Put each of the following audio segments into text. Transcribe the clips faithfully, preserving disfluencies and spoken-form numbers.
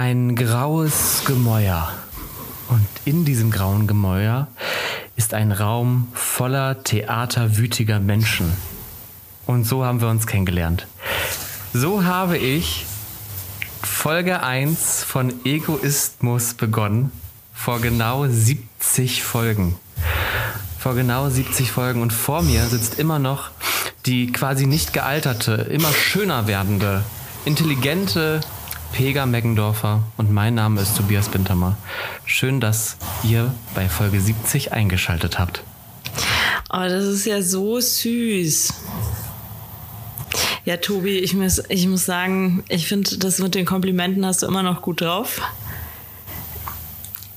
ein graues Gemäuer. Und in diesem grauen Gemäuer ist ein Raum voller theaterwütiger Menschen. Und so haben wir uns kennengelernt. So habe ich Folge eins von Egoismus begonnen, vor genau siebzig Folgen. Vor genau siebzig Folgen. Und vor mir sitzt immer noch die quasi nicht gealterte, immer schöner werdende, intelligente Pega Meckendorfer. Und mein Name ist Tobias Bintermer. Schön, dass ihr bei Folge siebzig eingeschaltet habt. Oh, das ist ja so süß. Ja, Tobi, ich muss, ich muss sagen, ich finde, das mit den Komplimenten hast du immer noch gut drauf.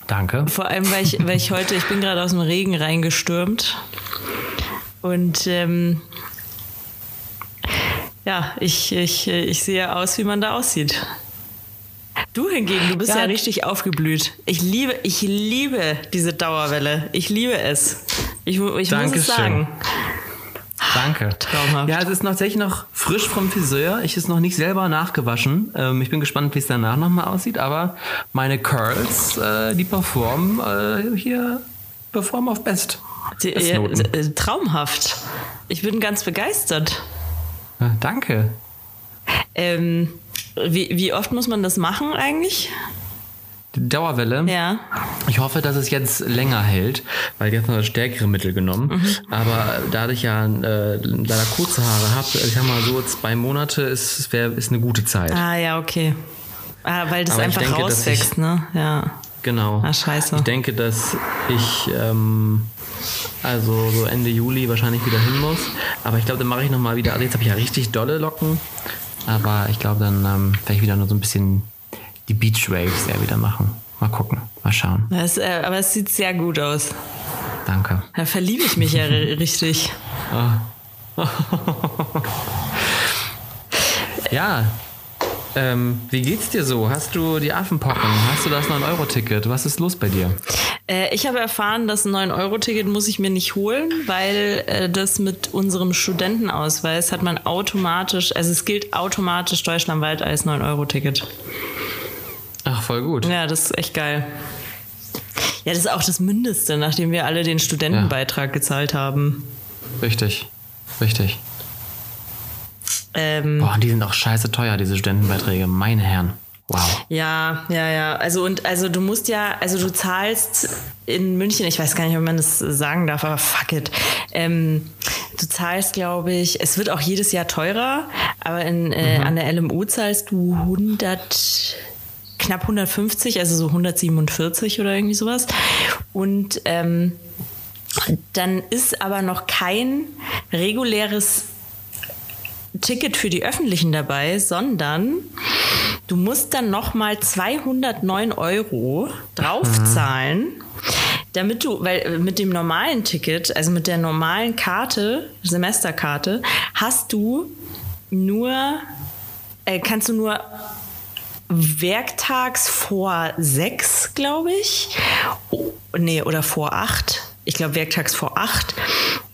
Danke. Vor allem, weil ich, weil ich heute, ich bin gerade aus dem Regen reingestürmt. Und ähm, ja, ich, ich, ich sehe aus, wie man da aussieht. Du hingegen, du bist ja, ja richtig aufgeblüht. Ich liebe, ich liebe diese Dauerwelle. Ich liebe es. Ich, ich muss es sagen. Danke. Traumhaft. Ja, es ist tatsächlich noch frisch vom Friseur. Ich ist noch nicht selber nachgewaschen. Ähm, ich bin gespannt, wie es danach nochmal aussieht. Aber meine Curls, äh, die performen äh, hier, performen auf Best. Die, äh, traumhaft. Ich bin ganz begeistert. Ja, danke. Ähm, wie, wie oft muss man das machen eigentlich? Die Dauerwelle. Ja. Ich hoffe, dass es jetzt länger hält, weil ich habe noch das stärkere Mittel genommen. Mhm. Aber da ich ja äh, leider kurze Haare habe, ich sag mal so zwei Monate ist, wär, ist eine gute Zeit. Ah ja, okay. Ah, weil das Aber einfach denke, rauswächst, ich, ne? Ja. Genau. Ah, scheiße. Ich denke, dass ich ähm, also so Ende Juli wahrscheinlich wieder hin muss. Aber ich glaube, dann mache ich nochmal wieder. Also jetzt habe ich ja richtig dolle Locken. Aber ich glaube, dann ähm, werde ich wieder nur so ein bisschen die Beachwaves ja wieder machen. Mal gucken, mal schauen. Das, äh, aber es sieht sehr gut aus. Danke. Da verliebe ich mich ja richtig. Oh. Ja, ähm, wie geht's dir so? Hast du die Affenpocken? Hast du das neun Euro Ticket? Was ist los bei dir? Äh, ich habe erfahren, das neun Euro Ticket muss ich mir nicht holen, weil äh, das mit unserem Studentenausweis hat man automatisch, also es gilt automatisch deutschlandweit als neun Euro Ticket. Ach, voll gut. Ja, das ist echt geil. Ja, das ist auch das Mindeste, nachdem wir alle den Studentenbeitrag ja. gezahlt haben. Richtig, richtig. Ähm, Boah, die sind auch scheiße teuer, diese Studentenbeiträge, meine Herren. Wow. Ja, ja, ja. Also und also du musst ja, also du zahlst in München, ich weiß gar nicht, ob man das sagen darf, aber fuck it. Ähm, du zahlst, glaube ich, es wird auch jedes Jahr teurer, aber in, äh, mhm. an der L M U zahlst du hundert... knapp hundertfünfzig, also so hundertsiebenundvierzig oder irgendwie sowas. Und ähm, dann ist aber noch kein reguläres Ticket für die Öffentlichen dabei, sondern du musst dann nochmal zweihundertneun Euro draufzahlen, mhm. damit du, weil mit dem normalen Ticket, also mit der normalen Karte, Semesterkarte, hast du nur, äh, kannst du nur werktags vor sechs, glaube ich. Oh, nee, oder vor acht. Ich glaube, werktags vor acht.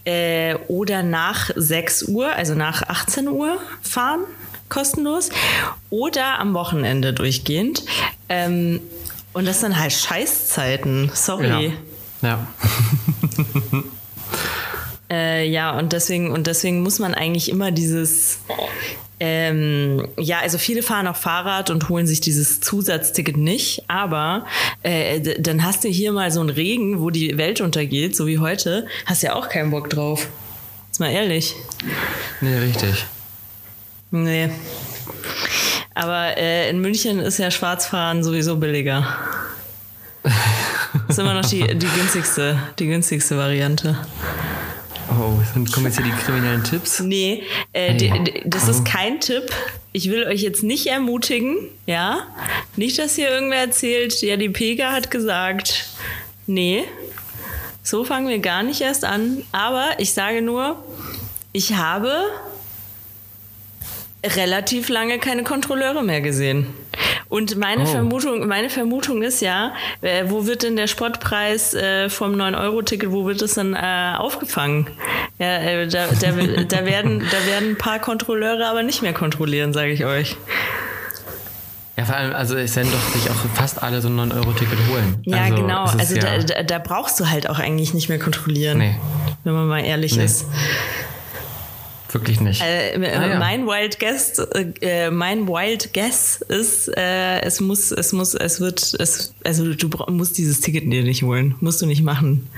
Äh, oder nach sechs Uhr, also nach achtzehn Uhr fahren, kostenlos. Oder am Wochenende durchgehend. Ähm, und das sind halt Scheißzeiten. Sorry. Ja. Ja. äh, ja, und deswegen, und deswegen muss man eigentlich immer dieses... Ähm, ja, also viele fahren auch Fahrrad und holen sich dieses Zusatzticket nicht, aber äh, d- dann hast du hier mal so einen Regen, wo die Welt untergeht, so wie heute, hast ja auch keinen Bock drauf. Ist mal ehrlich. Nee, richtig. Nee. Aber äh, in München ist ja Schwarzfahren sowieso billiger. Ist immer noch die, die günstigste, die günstigste Variante. Oh, dann kommen jetzt hier die kriminellen Tipps. Nee, äh, hey. d- d- das oh. ist kein Tipp. Ich will euch jetzt nicht ermutigen, ja? Nicht, dass hier irgendwer erzählt, ja, die Pega hat gesagt. Nee, so fangen wir gar nicht erst an. Aber ich sage nur, ich habe relativ lange keine Kontrolleure mehr gesehen. Und meine, oh. Vermutung, meine Vermutung ist ja, äh, wo wird denn der Spottpreis äh, vom neun Euro Ticket, wo wird das dann äh, aufgefangen? Ja, äh, da, da, da, werden, da werden ein paar Kontrolleure aber nicht mehr kontrollieren, sage ich euch. Ja, vor allem, also es werden doch sich auch fast alle so ein neun-Euro-Ticket holen. Ja, also, genau. Also ja, da, da brauchst du halt auch eigentlich nicht mehr kontrollieren, nee, wenn man mal ehrlich nee. ist. Wirklich nicht. Äh, ah, ja. Mein Wild Guess, äh, mein Wild Guess ist, äh, es muss, es muss, es wird, es, also du bra- musst dieses Ticket dir nicht holen, musst du nicht machen.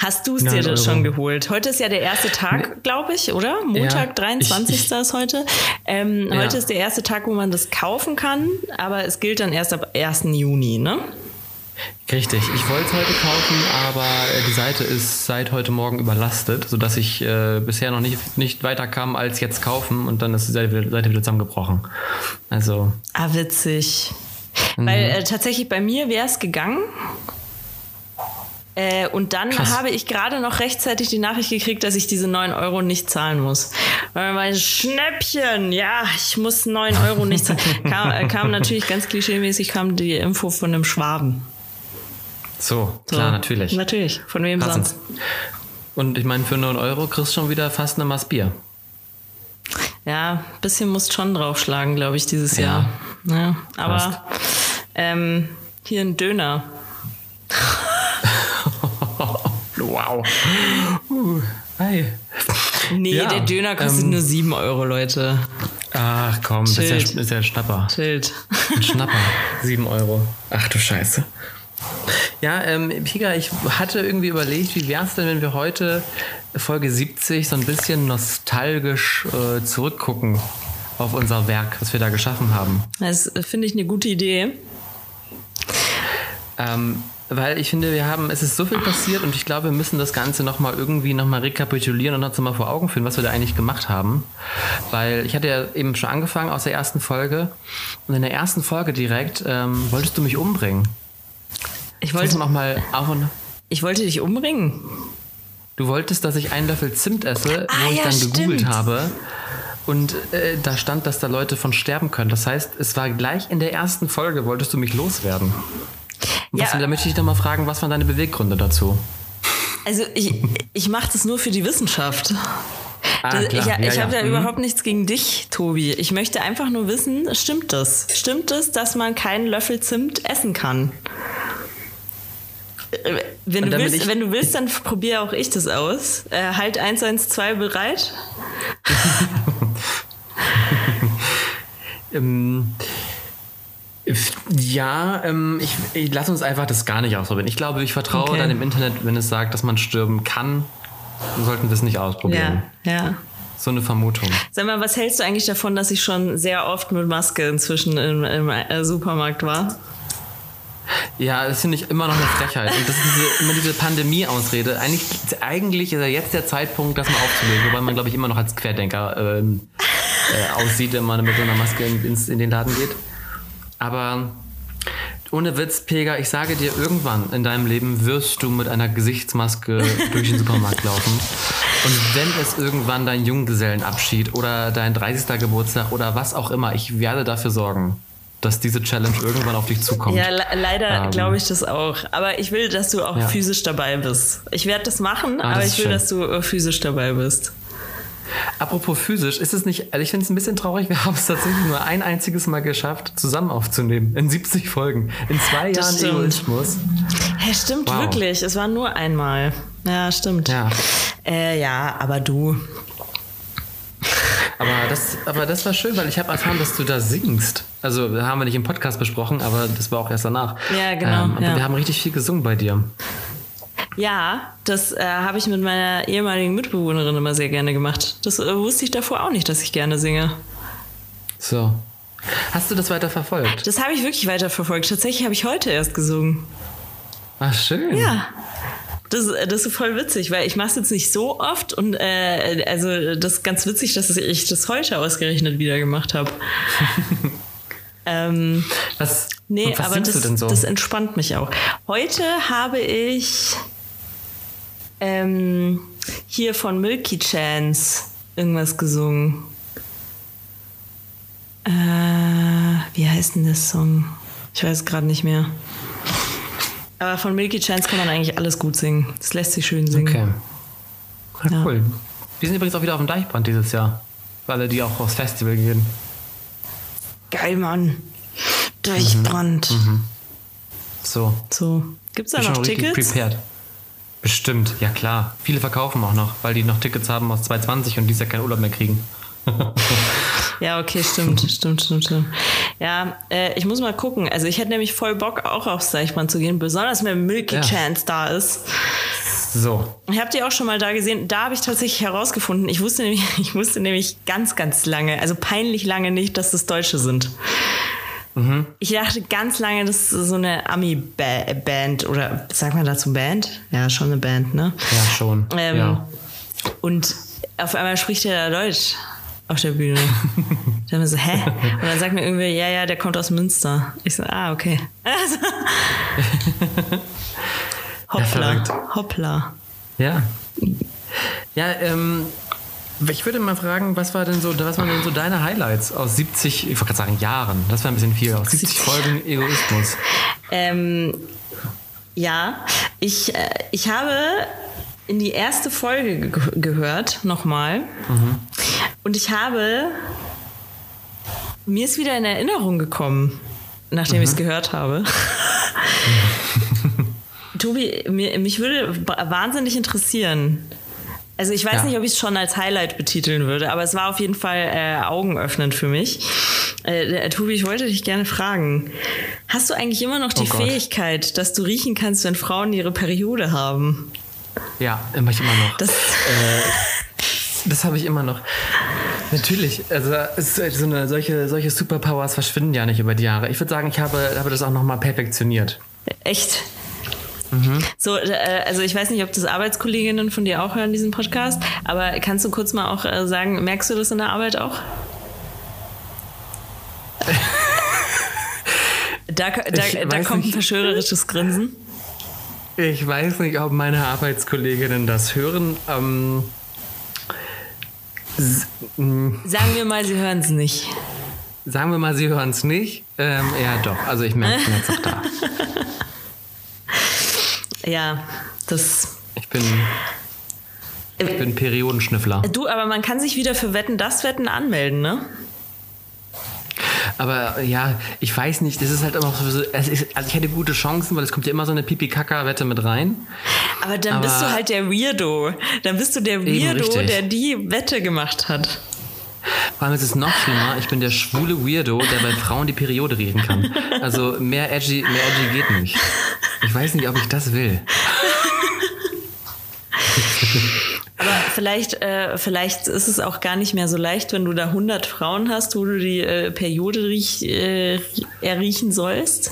Hast du es dir das schon geholt? Heute ist ja der erste Tag, glaube ich, oder? Montag, ja, dreiundzwanzigster Ich, ich, ist heute. Ähm, ja. Heute ist der erste Tag, wo man das kaufen kann, aber es gilt dann erst ab ersten Juni, ne? Richtig. Ich wollte es heute kaufen, aber die Seite ist seit heute Morgen überlastet, sodass ich äh, bisher noch nicht, nicht weiterkam als jetzt kaufen, und dann ist die Seite wieder, Seite wieder zusammengebrochen. Also. Ah, witzig. Mhm. Weil äh, tatsächlich bei mir wäre es gegangen. Äh, und dann Krass. habe ich gerade noch rechtzeitig die Nachricht gekriegt, dass ich diese neun Euro nicht zahlen muss. Weil mein Schnäppchen, ja, ich muss neun Euro nicht zahlen. kam, äh, kam natürlich ganz klischeemäßig, kam die Info von einem Schwaben. So, so, klar, natürlich. Natürlich, von wem Passend. sonst? Und ich meine, für neun Euro kriegst du schon wieder fast eine Maß Bier. Ja, ein bisschen musst schon draufschlagen, glaube ich, dieses ja. Jahr. Ja, aber ähm, hier ein Döner. Wow. Uh, hi. Nee, ja, der Döner kostet ähm, nur sieben Euro, Leute. Ach komm, Schild. das ist ja, ist ja ein Schnapper. Schild. Ein Schnapper. sieben Euro. Ach du Scheiße. Ja, ähm, Pega, ich hatte irgendwie überlegt, wie wär's denn, wenn wir heute Folge siebzig so ein bisschen nostalgisch äh, zurückgucken auf unser Werk, was wir da geschaffen haben. Das finde ich eine gute Idee. Ähm, Weil ich finde, wir haben, es ist so viel passiert, und ich glaube, wir müssen das Ganze nochmal irgendwie nochmal rekapitulieren und uns nochmal vor Augen führen, was wir da eigentlich gemacht haben. Weil ich hatte ja eben schon angefangen aus der ersten Folge, und in der ersten Folge direkt ähm, wolltest du mich umbringen. Ich wollte nochmal auf und Ich wollte dich umbringen. Du wolltest, dass ich einen Löffel Zimt esse, ah, wo ich ja, dann stimmt. gegoogelt habe. Und äh, da stand, dass da Leute von sterben können. Das heißt, es war gleich in der ersten Folge, wolltest du mich loswerden. Was, ja. Da möchte ich dich mal fragen, was waren deine Beweggründe dazu? Also ich, ich mache das nur für die Wissenschaft. Ah, das, klar. Ich, ja, ich ja. habe da mhm. überhaupt nichts gegen dich, Tobi. Ich möchte einfach nur wissen, stimmt das? Stimmt es, dass man keinen Löffel Zimt essen kann? Wenn du, willst, ich, wenn du willst, dann probiere auch ich das aus. Äh, halt eins eins zwei bereit. ähm... Ja, ähm, ich, ich lass uns einfach das gar nicht ausprobieren. Ich glaube, ich vertraue okay. dann im Internet, wenn es sagt, dass man sterben kann, sollten wir es nicht ausprobieren. Ja, ja. So eine Vermutung. Sag mal, was hältst du eigentlich davon, dass ich schon sehr oft mit Maske inzwischen im, im äh, Supermarkt war? Ja, das finde ich immer noch eine Frechheit. Und das ist diese, immer diese Pandemie-Ausrede. Eigentlich, eigentlich ist ja jetzt der Zeitpunkt, das mal aufzulösen, wobei man, glaube ich, immer noch als Querdenker äh, äh, aussieht, wenn man mit so einer Maske in, ins, in den Laden geht. Aber ohne Witz, Pega, ich sage dir, irgendwann in deinem Leben wirst du mit einer Gesichtsmaske durch den Supermarkt laufen. Und wenn es irgendwann dein Junggesellenabschied oder dein dreißigster Geburtstag oder was auch immer, ich werde dafür sorgen, dass diese Challenge irgendwann auf dich zukommt. Ja, le- leider ähm, glaube ich das auch. Aber ich will, dass du auch ja. physisch dabei bist. Ich werde das machen, ah, das aber ich will, schön. dass du physisch dabei bist. Apropos physisch, ist es nicht, also ich finde es ein bisschen traurig, wir haben es tatsächlich nur ein einziges Mal geschafft, zusammen aufzunehmen, in siebzig Folgen, in zwei Jahren Egoismus. Hey, stimmt wow. wirklich, es war nur einmal. Ja, stimmt. Ja, äh, ja aber du... Aber das, aber das war schön, weil ich habe erfahren, dass du da singst. Also haben wir nicht im Podcast besprochen, aber das war auch erst danach. Ja, genau. Ähm, aber ja. wir haben richtig viel gesungen bei dir. Ja, das äh, habe ich mit meiner ehemaligen Mitbewohnerin immer sehr gerne gemacht. Das äh, wusste ich davor auch nicht, dass ich gerne singe. So. Hast du das weiter verfolgt? Das habe ich wirklich weiter verfolgt. Tatsächlich habe ich heute erst gesungen. Ach, schön. Ja. Das, das ist voll witzig, weil ich mache es jetzt nicht so oft. Und äh, also das ist ganz witzig, dass ich das heute ausgerechnet wieder gemacht habe. ähm, was nee, was aber singst das, du denn so? Das entspannt mich auch. Heute habe ich... Ähm, hier von Milky Chance irgendwas gesungen. Äh, wie heißt denn das Song? Ich weiß es gerade nicht mehr. Aber von Milky Chance kann man eigentlich alles gut singen. Das lässt sich schön singen. Okay. Ja, cool. Wir sind übrigens auch wieder auf dem Deichbrand dieses Jahr. alle, die auch aufs Festival gehen. Geil, Mann. Deichbrand. Mhm. Mhm. So. So. Gibt's da noch Tickets? Prepared. Bestimmt, ja klar. Viele verkaufen auch noch, weil die noch Tickets haben aus zwanzig zwanzig und dieses Jahr keinen Urlaub mehr kriegen. Ja, okay, stimmt, stimmt, stimmt, stimmt. Ja, äh, ich muss mal gucken. Also ich hätte nämlich voll Bock, auch aufs Deichbrand zu gehen, besonders wenn Milky ja. Chance da ist. So. Ich habe die auch schon mal da gesehen. Da habe ich tatsächlich herausgefunden, ich wusste nämlich, ich wusste nämlich ganz, ganz lange, also peinlich lange nicht, dass das Deutsche sind. Mhm. Ich dachte ganz lange, das ist so eine Ami-Band oder sagt man dazu Band? Ja, schon eine Band, ne? Ja, schon. Ähm, ja. Und auf einmal spricht der da Deutsch auf der Bühne. Dann so, hä? Und dann sagt mir irgendwie, ja, ja, der kommt aus Münster. Ich so, ah, okay. Hoppla, ja, hoppla. Ja. Ja, ähm, ich würde mal fragen, was war denn so, was waren denn so deine Highlights aus siebzig, ich wollte gerade sagen Jahren, das war ein bisschen viel, aus siebzig Folgen Egoismus? Ähm, ja, ich, äh, ich habe in die erste Folge ge- gehört, nochmal. Mhm. Und ich habe, mir ist wieder in Erinnerung gekommen, nachdem mhm. ich es gehört habe. Tobi, mir, mich würde wahnsinnig interessieren. Also ich weiß ja. nicht, ob ich es schon als Highlight betiteln würde, aber es war auf jeden Fall äh, augenöffnend für mich. Äh, Tobi, ich wollte dich gerne fragen, hast du eigentlich immer noch die oh Fähigkeit, Gott. dass du riechen kannst, wenn Frauen ihre Periode haben? Ja, immer noch. Das, äh, das habe ich immer noch. Natürlich, also so eine, solche, solche Superpowers verschwinden ja nicht über die Jahre. Ich würde sagen, ich habe, habe das auch nochmal perfektioniert. Echt? Mhm. So, also ich weiß nicht, ob das Arbeitskolleginnen von dir auch hören, diesen Podcast, aber kannst du kurz mal auch sagen, merkst du das in der Arbeit auch? da da, da kommt ein verschwörerisches Grinsen. Ich weiß nicht, ob meine Arbeitskolleginnen das hören. Ähm, s- sagen wir mal, sie hören es nicht. Sagen wir mal, sie hören es nicht. Ähm, ja, doch, also ich merke es jetzt auch da. Ja, das... Ich bin, ich bin Periodenschnüffler. Du, aber man kann sich wieder für Wetten, das Wetten anmelden, ne? Aber ja, ich weiß nicht, das ist halt immer so... Es ist, also ich hätte gute Chancen, weil es kommt ja immer so eine Pipi-Kaka-Wette mit rein. Aber dann aber bist du halt der Weirdo. Dann bist du der Weirdo, der die Wette gemacht hat. Vor allem ist es noch schlimmer, ich bin der schwule Weirdo, der bei Frauen die Periode reden kann. Also mehr edgy, mehr edgy geht nicht. Ich weiß nicht, ob ich das will. Aber vielleicht, äh, vielleicht ist es auch gar nicht mehr so leicht, wenn du da hundert Frauen hast, wo du die äh, Periode riech, äh, erriechen sollst,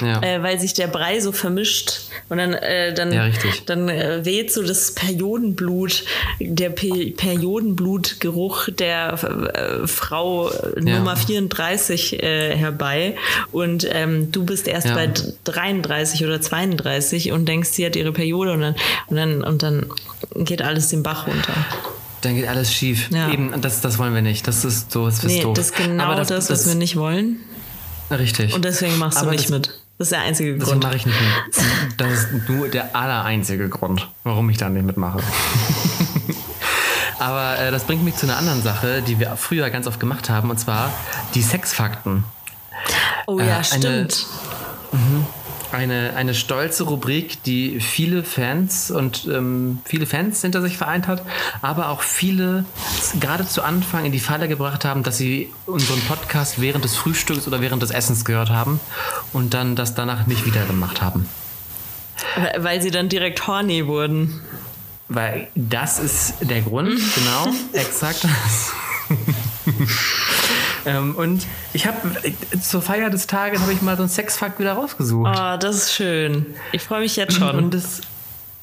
ja. äh, weil sich der Brei so vermischt. Und dann, äh, dann, ja, dann äh, weht so das Periodenblut, der Pe- Periodenblutgeruch der äh, Frau ja. Nummer vierunddreißig äh, herbei. Und ähm, du bist erst ja. bei dreiunddreißig oder zweiunddreißig und denkst, sie hat ihre Periode und dann, und dann, und dann geht alles den Bach runter. Dann geht alles schief. Ja. Eben, das, das wollen wir nicht. Das ist so, das ist nee, doof. Das ist genau aber das, das, was das wir nicht wollen. Richtig. Und deswegen machst aber du nicht das, mit. Das ist der einzige Grund. Deswegen mache ich nicht mit. Das ist nur der allereinzige Grund, warum ich da nicht mitmache. Aber äh, das bringt mich zu einer anderen Sache, die wir früher ganz oft gemacht haben, und zwar die Sexfakten. Oh ja, äh, stimmt. Eine, mh, Eine, eine stolze Rubrik, die viele Fans und ähm, viele Fans hinter sich vereint hat, aber auch viele gerade zu Anfang in die Falle gebracht haben, dass sie unseren Podcast während des Frühstücks oder während des Essens gehört haben und dann das danach nicht wieder gemacht haben. Weil sie dann direkt horny wurden. Weil das ist der Grund, genau, exakt das. Ähm, und ich habe zur Feier des Tages habe ich mal so einen Sexfakt wieder rausgesucht. Oh, das ist schön. Ich freue mich jetzt schon. Und das,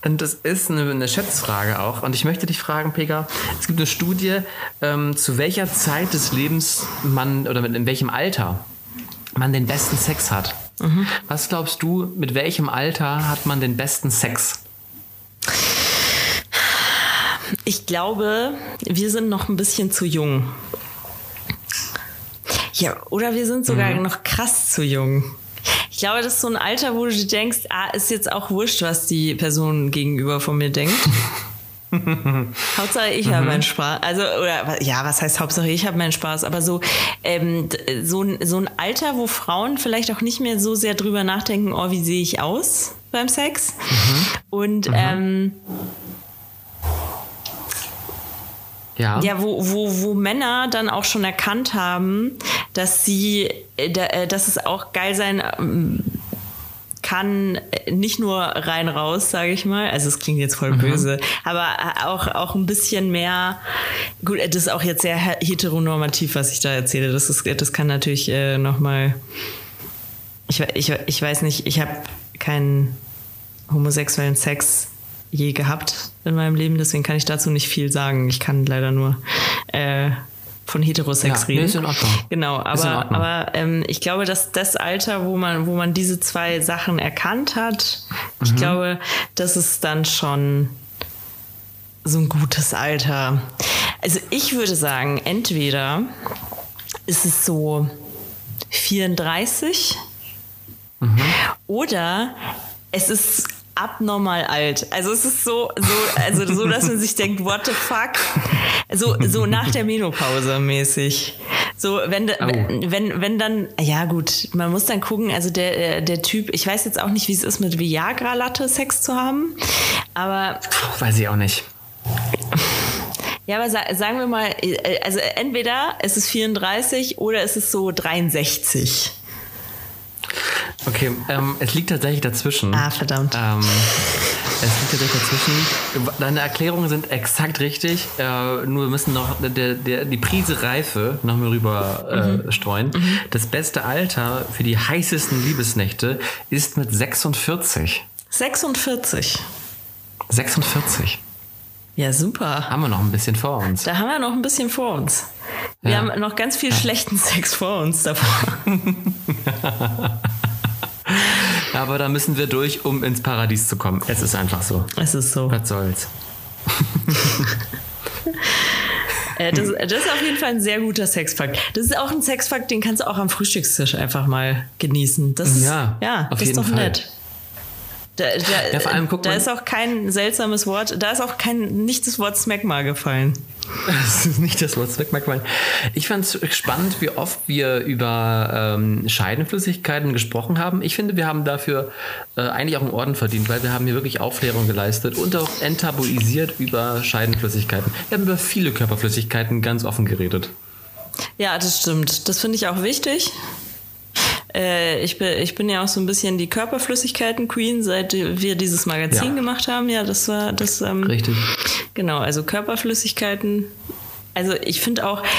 und das ist eine, eine Schätzfrage auch. Und ich möchte dich fragen, Pega, es gibt eine Studie, ähm, zu welcher Zeit des Lebens man oder mit, in welchem Alter man den besten Sex hat. Mhm. Was glaubst du, mit welchem Alter hat man den besten Sex? Ich glaube, wir sind noch ein bisschen zu jung. Ja, oder wir sind sogar mhm. noch krass zu jung. Ich glaube, das ist so ein Alter, wo du denkst, ah, ist jetzt auch wurscht, was die Person gegenüber von mir denkt. Hauptsache ich habe meinen Spaß. Also, oder ja, was heißt Hauptsache ich habe meinen Spaß? Aber so, ähm, so, so ein Alter, wo Frauen vielleicht auch nicht mehr so sehr drüber nachdenken, oh, wie sehe ich aus beim Sex? Mhm. Und mhm. ähm. Ja, ja wo, wo, wo Männer dann auch schon erkannt haben, dass sie, dass es auch geil sein kann, nicht nur rein raus, sage ich mal. Also es klingt jetzt voll mhm. böse, aber auch, auch ein bisschen mehr, gut, das ist auch jetzt sehr heteronormativ, was ich da erzähle. Das, ist, das kann natürlich äh, nochmal, ich, ich, ich weiß nicht, ich habe keinen homosexuellen Sex je gehabt in meinem Leben, deswegen kann ich dazu nicht viel sagen. Ich kann leider nur äh, von Heterosex ja, reden. Nee, ist in Ordnung. Genau, aber, in Ordnung. aber ähm, ich glaube, dass das Alter, wo man, wo man diese zwei Sachen erkannt hat, mhm. ich glaube, das ist dann schon so ein gutes Alter. Also ich würde sagen, entweder ist es so vierunddreißig mhm. oder es ist abnormal alt. Also es ist so, so, also so, dass man sich denkt, what the fuck? So, so nach der Menopause mäßig. So, wenn, oh. wenn, wenn dann, ja gut, man muss dann gucken, also der, der Typ, ich weiß jetzt auch nicht, wie es ist, mit Viagra-Latte Sex zu haben, aber... Weiß ich auch nicht. Ja, aber sa- sagen wir mal, also entweder es ist vierunddreißig oder es ist so dreiundsechzig. Okay, ähm, es liegt tatsächlich dazwischen. Ah, verdammt. Ähm, es liegt tatsächlich dazwischen. Deine Erklärungen sind exakt richtig. Äh, nur wir müssen noch der, der, die Prise Reife noch mal rüber äh, streuen. Mhm. Das beste Alter für die heißesten Liebesnächte ist mit sechsundvierzig. sechsundvierzig? sechsundvierzig. Ja, super. Haben wir noch ein bisschen vor uns. Da haben wir noch ein bisschen vor uns. Wir ja. haben noch ganz viel ja. schlechten Sex vor uns davor. Aber da müssen wir durch, um ins Paradies zu kommen. Es ist einfach so. Es ist so. Was soll's. äh, das, das ist auf jeden Fall ein sehr guter Sexfakt. Das ist auch ein Sexfakt, den kannst du auch am Frühstückstisch einfach mal genießen. Das ist, ja, ja auf das jeden ist doch Fall. Nett. Da, da, ja, vor allem, guck da mal. Ist auch kein seltsames Wort, da ist auch kein, nicht das Wort Smegma gefallen. Das ist nicht das Wort Smegma gefallen. Ich fand es spannend, wie oft wir über ähm, Scheidenflüssigkeiten gesprochen haben. Ich finde, wir haben dafür äh, eigentlich auch einen Orden verdient, weil wir haben hier wirklich Aufklärung geleistet und auch enttabuisiert über Scheidenflüssigkeiten. Wir haben über viele Körperflüssigkeiten ganz offen geredet. Ja, das stimmt. Das finde ich auch wichtig. Ich bin, ich bin ja auch so ein bisschen die Körperflüssigkeiten-Queen, seit wir dieses Magazin ja. gemacht haben. Ja, das war das. Ähm, Richtig. Genau, also Körperflüssigkeiten. Also ich finde auch, ja.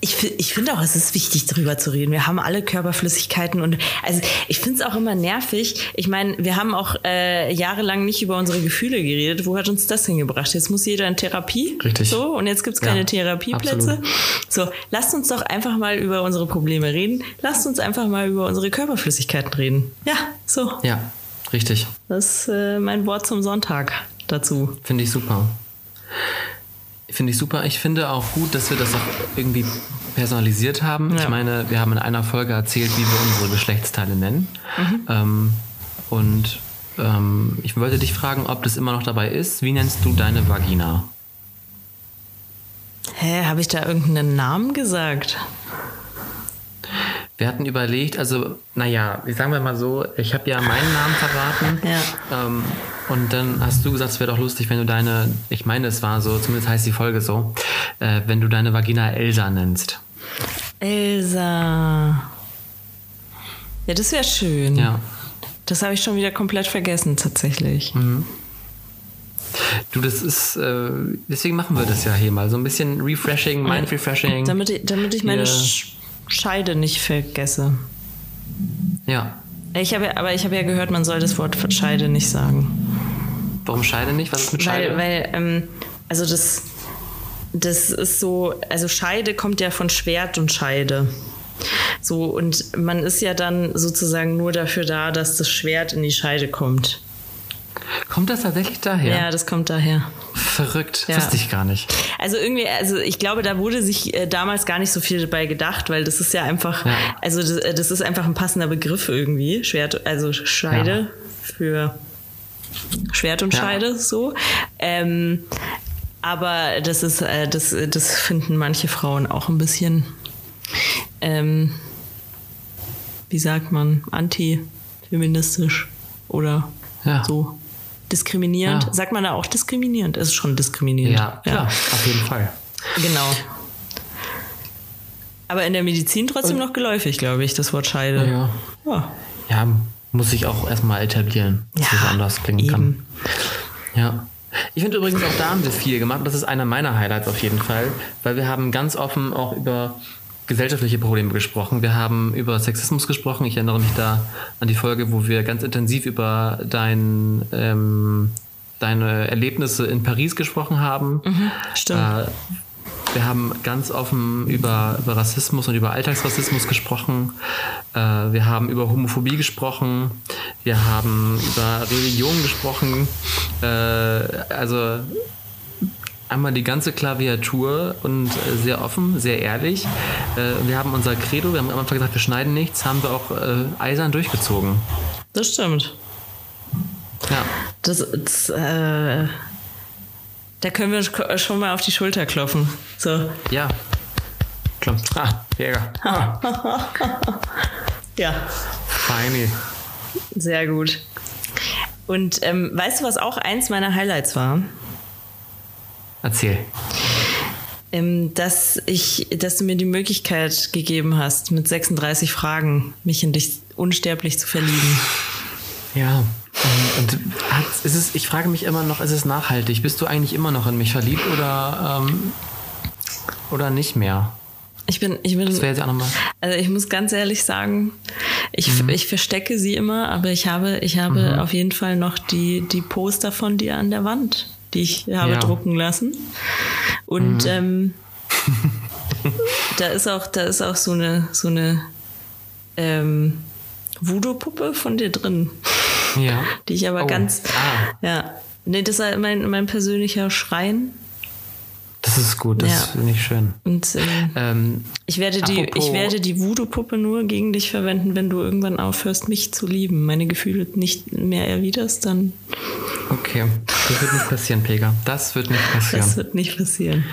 ich, ich finde auch, es ist wichtig, darüber zu reden. Wir haben alle Körperflüssigkeiten und also ich finde es auch immer nervig. Ich meine, wir haben auch äh, jahrelang nicht über unsere Gefühle geredet. Wo hat uns das hingebracht? Jetzt muss jeder in Therapie. Richtig. So, und jetzt gibt es keine ja, Therapieplätze. Absolut. So, lasst uns doch einfach mal über unsere Probleme reden. Lasst uns einfach mal über unsere Körperflüssigkeiten reden. Ja, so. Ja, richtig. Das ist äh, mein Wort zum Sonntag dazu. Finde ich super. Finde ich super. Ich finde auch gut, dass wir das auch irgendwie personalisiert haben. Ja. Ich meine, wir haben in einer Folge erzählt, wie wir unsere Geschlechtsteile nennen. Mhm. Ähm, und ähm, ich wollte dich fragen, ob das immer noch dabei ist. Wie nennst du deine Vagina? Hä, habe ich da irgendeinen Namen gesagt? Wir hatten überlegt, also, naja, sagen wir mal so, ich habe ja meinen Namen verraten. Ja. Ähm, und dann hast du gesagt, es wäre doch lustig, wenn du deine, ich meine, es war so, zumindest heißt die Folge so, äh, wenn du deine Vagina Elsa nennst. Elsa. Ja, das wäre schön. Ja. Das habe ich schon wieder komplett vergessen, tatsächlich. Mhm. Du, das ist, äh, deswegen machen wir das ja hier mal. So ein bisschen Refreshing, Mind-Refreshing. Damit ich, damit ich meine Sch- Scheide nicht vergesse. Ja. Ich habe, aber ich habe ja gehört, man soll das Wort Scheide nicht sagen. Warum Scheide nicht? Was ist mit Scheide? Weil, weil ähm, also das, das ist so, also Scheide kommt ja von Schwert und Scheide. So, und man ist ja dann sozusagen nur dafür da, dass das Schwert in die Scheide kommt. Kommt das tatsächlich daher? Ja, das kommt daher. Verrückt, ja. Wusste ich gar nicht. Also irgendwie, also ich glaube, da wurde sich äh, damals gar nicht so viel dabei gedacht, weil das ist ja einfach, ja. also das, das ist einfach ein passender Begriff irgendwie, Schwert, also Scheide ja. für Schwert und Scheide, ja. so. Ähm, aber das ist, äh, das, das finden manche Frauen auch ein bisschen, ähm, wie sagt man, antifeministisch oder ja. so. Diskriminierend. Ja. Sagt man da auch diskriminierend? Es ist schon diskriminierend. Ja, klar, ja. auf jeden Fall. Genau. Aber in der Medizin trotzdem noch geläufig, glaube ich, das Wort Scheide. Ja, ja. ja muss ich auch erstmal etablieren, dass ja, es anders klingen kann. Ja. Ich finde übrigens, auch da haben wir viel gemacht. Das ist einer meiner Highlights auf jeden Fall, weil wir haben ganz offen auch über gesellschaftliche Probleme gesprochen. Wir haben über Sexismus gesprochen. Ich erinnere mich da an die Folge, wo wir ganz intensiv über dein, ähm, deine Erlebnisse in Paris gesprochen haben. Mhm, stimmt. Äh, wir haben ganz offen über, über Rassismus und über Alltagsrassismus gesprochen. Äh, wir haben über Homophobie gesprochen. Wir haben über Religion gesprochen. Äh, also... Einmal die ganze Klaviatur und sehr offen, sehr ehrlich. Wir haben unser Credo, wir haben am Anfang gesagt, wir schneiden nichts, haben wir auch äh, eisern durchgezogen. Das stimmt. Ja. Das, das, äh, da können wir schon mal auf die Schulter klopfen. So. Ja. Klopfen. Ah, Jäger. Ah. ja. Feini. Sehr gut. Und ähm, weißt du, was auch eins meiner Highlights war? Erzähl. Ähm, dass ich, dass du mir die Möglichkeit gegeben hast, mit sechsunddreißig Fragen mich in dich unsterblich zu verlieben. Ja. Und hat, ist es, ich frage mich immer noch, ist es nachhaltig? Bist du eigentlich immer noch in mich verliebt oder, ähm, oder nicht mehr? Ich bin, ich bin. Das wäre jetzt auch nochmal. Also ich muss ganz ehrlich sagen, ich, mhm. ich verstecke sie immer, aber ich habe, ich habe mhm. auf jeden Fall noch die, die Poster von dir an der Wand, die ich habe ja. drucken lassen. Und mhm. ähm, da ist auch, da ist auch so eine, so eine ähm, Voodoo-Puppe von dir drin. Ja. Die ich aber oh. ganz. Ah. Ja. Nee, das ist mein, mein persönlicher Schrein. Das ist gut, das ja. finde ich schön. Und äh, ähm, ich werde die, ich werde die Voodoo-Puppe nur gegen dich verwenden, wenn du irgendwann aufhörst, mich zu lieben. Meine Gefühle nicht mehr erwiderst, dann. Okay, das wird nicht passieren, Pega. Das wird nicht passieren. Das wird nicht passieren.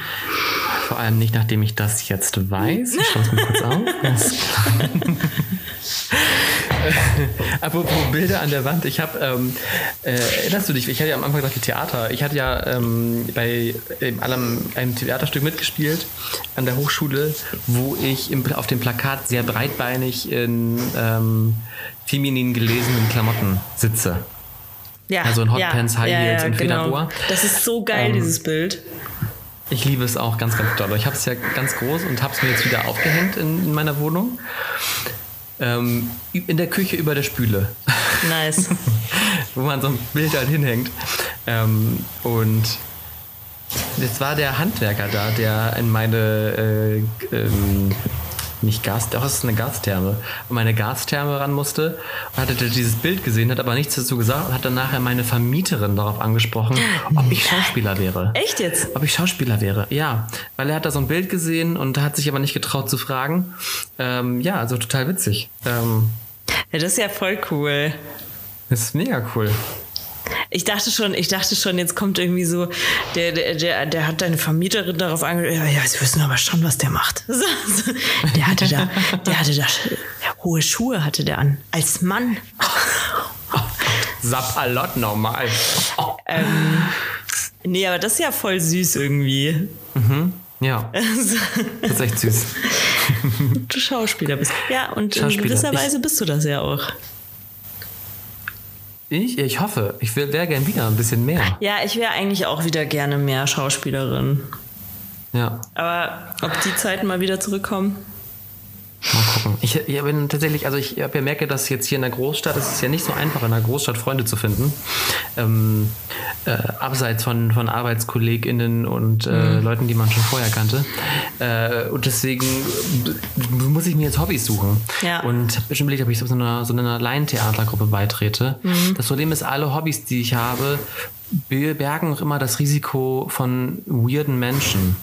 Vor allem nicht, nachdem ich das jetzt weiß. Ich schaue es mir kurz auf. Alles klar. Apropos Bilder an der Wand, ich habe, ähm, äh, erinnerst du dich, ich hatte ja am Anfang gesagt, Theater, ich hatte ja ähm, bei allem, einem Theaterstück mitgespielt an der Hochschule, wo ich im, auf dem Plakat sehr breitbeinig in ähm, feminin gelesenen Klamotten sitze. Ja, also in Hotpants, ja, High Heels ja, und genau. Federboa. Das ist so geil, ähm, dieses Bild. Ich liebe es auch ganz, ganz doll. Ich habe es ja ganz groß und habe es mir jetzt wieder aufgehängt in, in meiner Wohnung. Ähm, in der Küche über der Spüle. Nice. Wo man so ein Bild halt hinhängt. Ähm, und jetzt war der Handwerker da, der in meine, äh, ähm, nicht Gas, doch, es ist eine Gastherme, und meine Gastherme ran musste, hatte dieses Bild gesehen, hat aber nichts dazu gesagt und hat dann nachher meine Vermieterin darauf angesprochen, ob ich Schauspieler wäre. Echt jetzt? Ob ich Schauspieler wäre, ja. Weil er hat da so ein Bild gesehen und hat sich aber nicht getraut zu fragen. Ähm, ja, also total witzig. Ähm, ja, das ist ja voll cool. Das ist mega cool. Ich dachte schon, ich dachte schon, jetzt kommt irgendwie so, der, der, der, der hat deine Vermieterin darauf ange... Ja, ja, sie wissen aber schon, was der macht. Der hatte da, der hatte da hohe Schuhe hatte der an. Als Mann. Sapalot normal. Ähm, nee, aber das ist ja voll süß irgendwie. Mhm. Ja, das ist echt süß. Du Schauspieler bist. Ja, und in gewisser Weise ich, bist du das ja auch. Ich? Ich hoffe. Ich wäre gern wieder ein bisschen mehr. Ja, ich wäre eigentlich auch wieder gerne mehr Schauspielerin. Ja. Aber ob die Zeiten mal wieder zurückkommen? Mal gucken. Ich, ich bin tatsächlich, also ich habe ja merke, dass jetzt hier in der Großstadt, es ist ja nicht so einfach, in der Großstadt Freunde zu finden. Ähm, äh, abseits von, von ArbeitskollegInnen und äh, mhm. Leuten, die man schon vorher kannte. Äh, und deswegen muss ich mir jetzt Hobbys suchen. Ja. Und ich habe bestimmt überlegt, ob ich so einer, so einer Laientheatergruppe beitrete. Mhm. Das Problem ist, alle Hobbys, die ich habe, bergen auch immer das Risiko von weirden Menschen.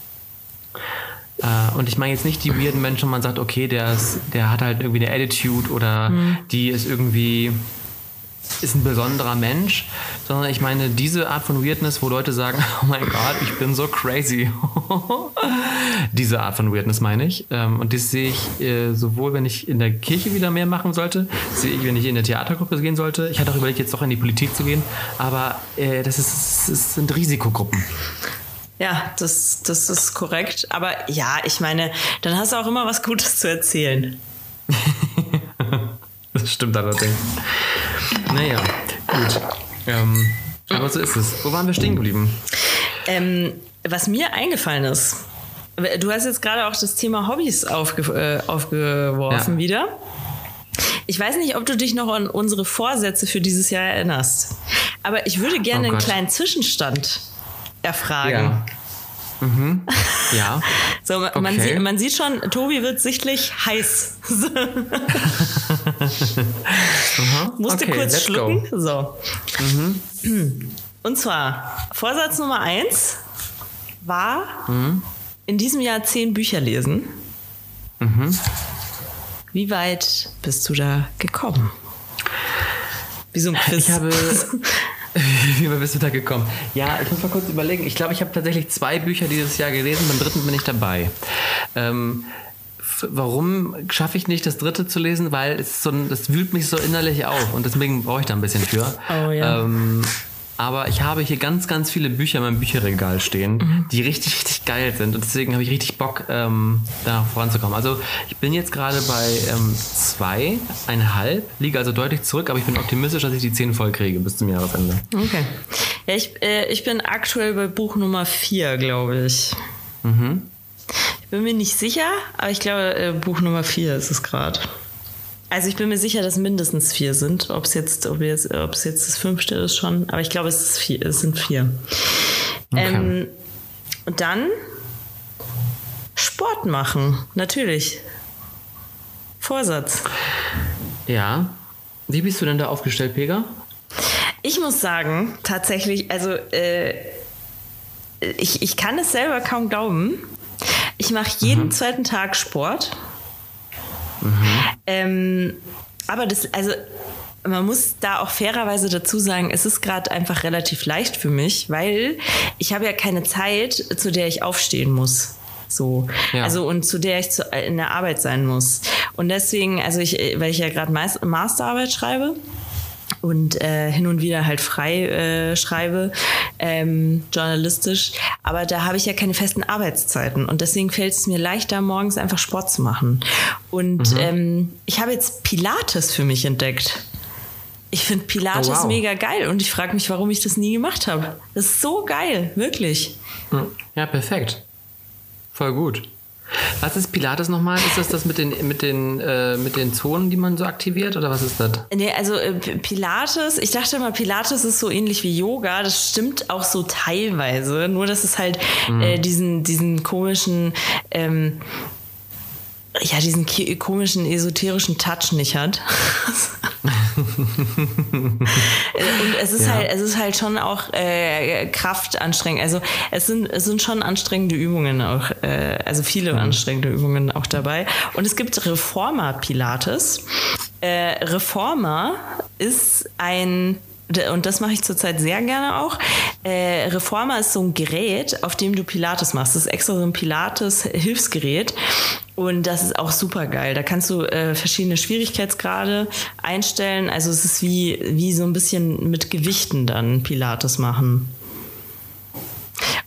Uh, und ich meine jetzt nicht die weirden Menschen, wo man sagt, okay, der, ist, der hat halt irgendwie eine Attitude oder mhm. die ist irgendwie, ist ein besonderer Mensch, sondern ich meine diese Art von Weirdness, wo Leute sagen, oh mein Gott, ich bin so crazy. Diese Art von Weirdness meine ich. Und das sehe ich sowohl, wenn ich in der Kirche wieder mehr machen sollte, sehe ich, wenn ich in der Theatergruppe gehen sollte. Ich hatte auch überlegt, jetzt doch in die Politik zu gehen, aber das, ist, das sind Risikogruppen. Ja, das, das ist korrekt. Aber ja, ich meine, dann hast du auch immer was Gutes zu erzählen. Das stimmt allerdings. Naja, gut. Ähm, aber so ist es. Wo waren wir stehen geblieben? Ähm, was mir eingefallen ist, du hast jetzt gerade auch das Thema Hobbys aufge- äh, aufgeworfen ja. wieder. Ich weiß nicht, ob du dich noch an unsere Vorsätze für dieses Jahr erinnerst. Aber ich würde gerne oh einen kleinen Zwischenstand erfragen. Ja. Mhm. Ja. So, man, okay. man, sieht, man sieht schon, Tobi wird sichtlich heiß. uh-huh. Musste okay, kurz schlucken. Go. So. Mhm. Und zwar, Vorsatz Nummer eins war mhm. in diesem Jahr zehn Bücher lesen. Mhm. Wie weit bist du da gekommen? Wie so ein Quiz. Ich habe... Wie bist du da gekommen? Ja, ich muss mal kurz überlegen. Ich glaube, ich habe tatsächlich zwei Bücher dieses Jahr gelesen. Beim dritten bin ich dabei. Ähm, f- warum schaffe ich nicht, das dritte zu lesen? Weil es so ein, das wühlt mich so innerlich auf. Und deswegen brauche ich da ein bisschen für. Oh, ja. ähm, aber ich habe hier ganz, ganz viele Bücher in meinem Bücherregal stehen, mhm. die richtig, richtig geil sind. Und deswegen habe ich richtig Bock, ähm, da voranzukommen. Also ich bin jetzt gerade bei ähm, zwei, eineinhalb, liege also deutlich zurück, aber ich bin optimistisch, dass ich die zehn voll kriege bis zum Jahresende. Okay. Ja, ich, äh, ich bin aktuell bei Buch Nummer vier, glaube ich. Mhm. Ich bin mir nicht sicher, aber ich glaube, äh, Buch Nummer vier ist es gerade. Also ich bin mir sicher, dass mindestens vier sind. Ob es jetzt, ob jetzt, ob es jetzt das fünfte ist schon. Aber ich glaube, es, ist vier, es sind vier. Okay. Ähm, und dann Sport machen. Natürlich. Vorsatz. Ja. Wie bist du denn da aufgestellt, Pega? Ich muss sagen, tatsächlich, also äh, ich, ich kann es selber kaum glauben. Ich mache jeden mhm. zweiten Tag Sport. Mhm. Ähm, aber das, also man muss da auch fairerweise dazu sagen, es ist gerade einfach relativ leicht für mich, weil ich habe ja keine Zeit, zu der ich aufstehen muss. So. Ja. Also und zu der ich zu, in der Arbeit sein muss. Und deswegen, also ich, weil ich ja gerade Masterarbeit schreibe und äh, hin und wieder halt frei äh, schreibe, ähm, journalistisch, aber da habe ich ja keine festen Arbeitszeiten und deswegen fällt es mir leichter, morgens einfach Sport zu machen. Und mhm. ähm, ich habe jetzt Pilates für mich entdeckt. Ich finde Pilates oh, wow. mega geil und ich frage mich, warum ich das nie gemacht habe. Das ist so geil, wirklich. Ja, perfekt. Voll gut. Was ist Pilates nochmal? Ist das das mit den, mit, den, äh, mit den Zonen, die man so aktiviert? Oder was ist das? Nee, also äh, Pilates, ich dachte immer, Pilates ist so ähnlich wie Yoga. Das stimmt auch so teilweise. Nur, dass es halt mhm. äh, diesen, diesen komischen, ähm, ja, diesen ki- komischen esoterischen Touch nicht hat. Und es ist, ja. halt, es ist halt schon auch äh, kraftanstrengend. Also es sind, es sind schon anstrengende Übungen auch, äh, also viele mhm. anstrengende Übungen auch dabei. Und es gibt Reformer Pilates. Äh, Reformer ist ein, und das mache ich zurzeit sehr gerne auch, äh, Reformer ist so ein Gerät, auf dem du Pilates machst. Das ist extra so ein Pilates-Hilfsgerät. Und das ist auch super geil. Da kannst du äh, verschiedene Schwierigkeitsgrade einstellen. Also es ist wie, wie so ein bisschen mit Gewichten dann Pilates machen.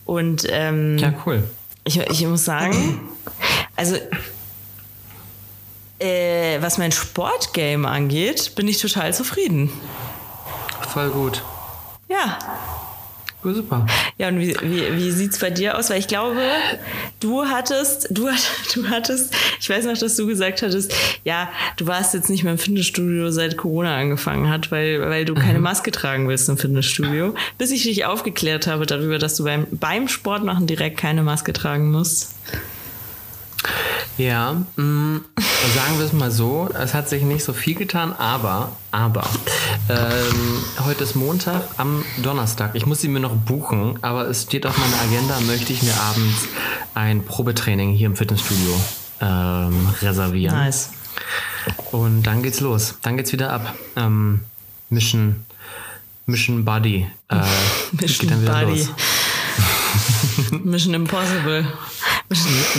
Und ähm, ja, cool. Ich, ich muss sagen, also äh, was mein Sportgame angeht, bin ich total zufrieden. Voll gut. Ja. Super. Ja, und wie, wie, wie sieht es bei dir aus? Weil ich glaube, du hattest, du, du hattest, ich weiß noch, dass du gesagt hattest, ja, du warst jetzt nicht mehr im Fitnessstudio, seit Corona angefangen hat, weil, weil du keine Maske tragen willst im Fitnessstudio. Bis ich dich aufgeklärt habe darüber, dass du beim, beim Sport machen direkt keine Maske tragen musst. Ja, mh, sagen wir es mal so, es hat sich nicht so viel getan, aber, aber, ähm, heute ist Montag, am Donnerstag, ich muss sie mir noch buchen, aber es steht auf meiner Agenda, möchte ich mir abends ein Probetraining hier im Fitnessstudio ähm, reservieren. Nice. Und dann geht's los, dann geht's wieder ab, ähm, Mission Mission Buddy. Äh, Mission Buddy. Mission Impossible.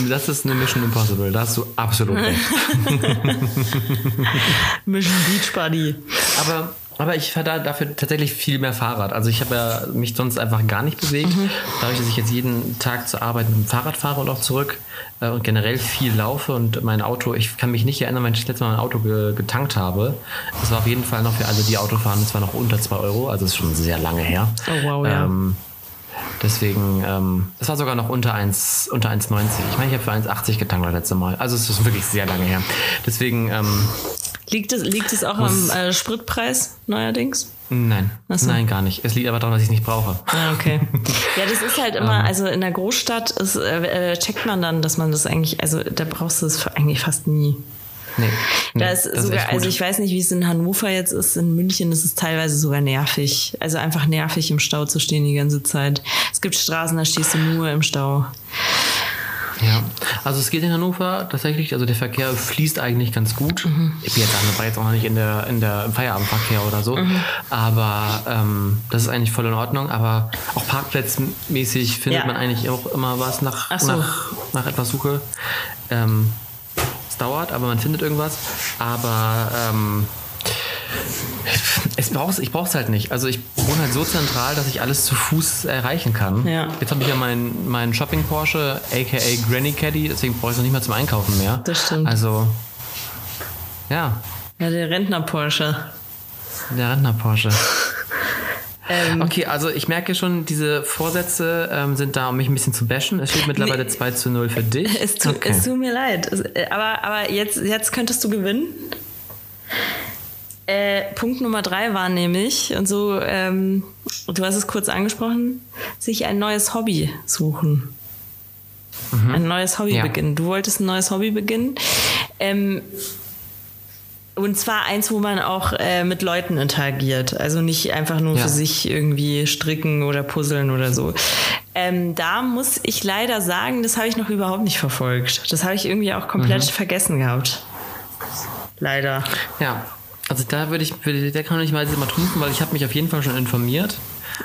Das ist eine Mission Impossible, da hast du absolut recht. Mission Beach Buddy. Aber, aber ich fahre da dafür tatsächlich viel mehr Fahrrad. Also ich habe ja mich sonst einfach gar nicht bewegt. Mhm. Dadurch, dass ich jetzt jeden Tag zur Arbeit mit dem Fahrrad fahre und auch zurück äh, und generell viel laufe und mein Auto, ich kann mich nicht erinnern, wenn ich das letzte Mal mein Auto ge- getankt habe. Das war auf jeden Fall noch für alle, die Auto fahren, das war noch unter zwei Euro, also ist schon sehr lange her. Oh wow, ja. Ähm, Deswegen, ähm, es war sogar noch unter eins, unter eins neunzig. Ich meine, ich habe für eins achtzig getankt das letzte Mal. Also es ist wirklich sehr lange her. Deswegen ähm, liegt es, liegt es auch am äh, Spritpreis neuerdings? Nein, so. Nein, gar nicht. Es liegt aber daran, dass ich es nicht brauche. Ah, okay. Ja, das ist halt immer, also in der Großstadt ist, äh, checkt man dann, dass man das eigentlich, also da brauchst du es eigentlich fast nie. Nee, nee, da ist das sogar, ist also ich weiß nicht, wie es in Hannover jetzt ist, in München ist es teilweise sogar nervig. Also einfach nervig, im Stau zu stehen die ganze Zeit. Es gibt Straßen, da stehst du nur im Stau. Ja, also es geht in Hannover tatsächlich, also der Verkehr fließt eigentlich ganz gut. Mhm. Ich bin jetzt war jetzt auch noch nicht in der, in der, im Feierabendverkehr oder so, mhm. aber ähm, das ist eigentlich voll in Ordnung, aber auch parkplatzmäßig findet ja. man eigentlich auch immer was nach, so. nach, nach etwas Suche. Ähm, dauert, aber man findet irgendwas, aber ähm, es brauch's, ich brauch's halt nicht. Also ich wohne halt so zentral, dass ich alles zu Fuß erreichen kann. Ja. Jetzt habe ich ja meinen mein Shopping Porsche, aka Granny Caddy, deswegen brauche ich es noch nicht mal zum Einkaufen mehr. Das stimmt. Also, ja. Ja, der Rentner Porsche. Der Rentner Porsche. Okay, also ich merke schon, diese Vorsätze ähm, sind da, um mich ein bisschen zu bashen. Es steht mittlerweile nee, zwei zu null für dich. Es, tu, okay. es tut mir leid, aber, aber jetzt, jetzt könntest du gewinnen. Äh, Punkt Nummer drei war nämlich, und so, ähm, du hast es kurz angesprochen, sich ein neues Hobby suchen. Mhm. Ein neues Hobby ja. beginnen. Du wolltest ein neues Hobby beginnen. Ähm, Und zwar eins, wo man auch äh, mit Leuten interagiert. Also nicht einfach nur ja. für sich irgendwie stricken oder puzzeln oder so. Ähm, da muss ich leider sagen, das habe ich noch überhaupt nicht verfolgt. Das habe ich irgendwie auch komplett mhm. vergessen gehabt. Leider. Ja, also da würde ich, würde, da kann ich mal, mal trumpfen, weil ich habe mich auf jeden Fall schon informiert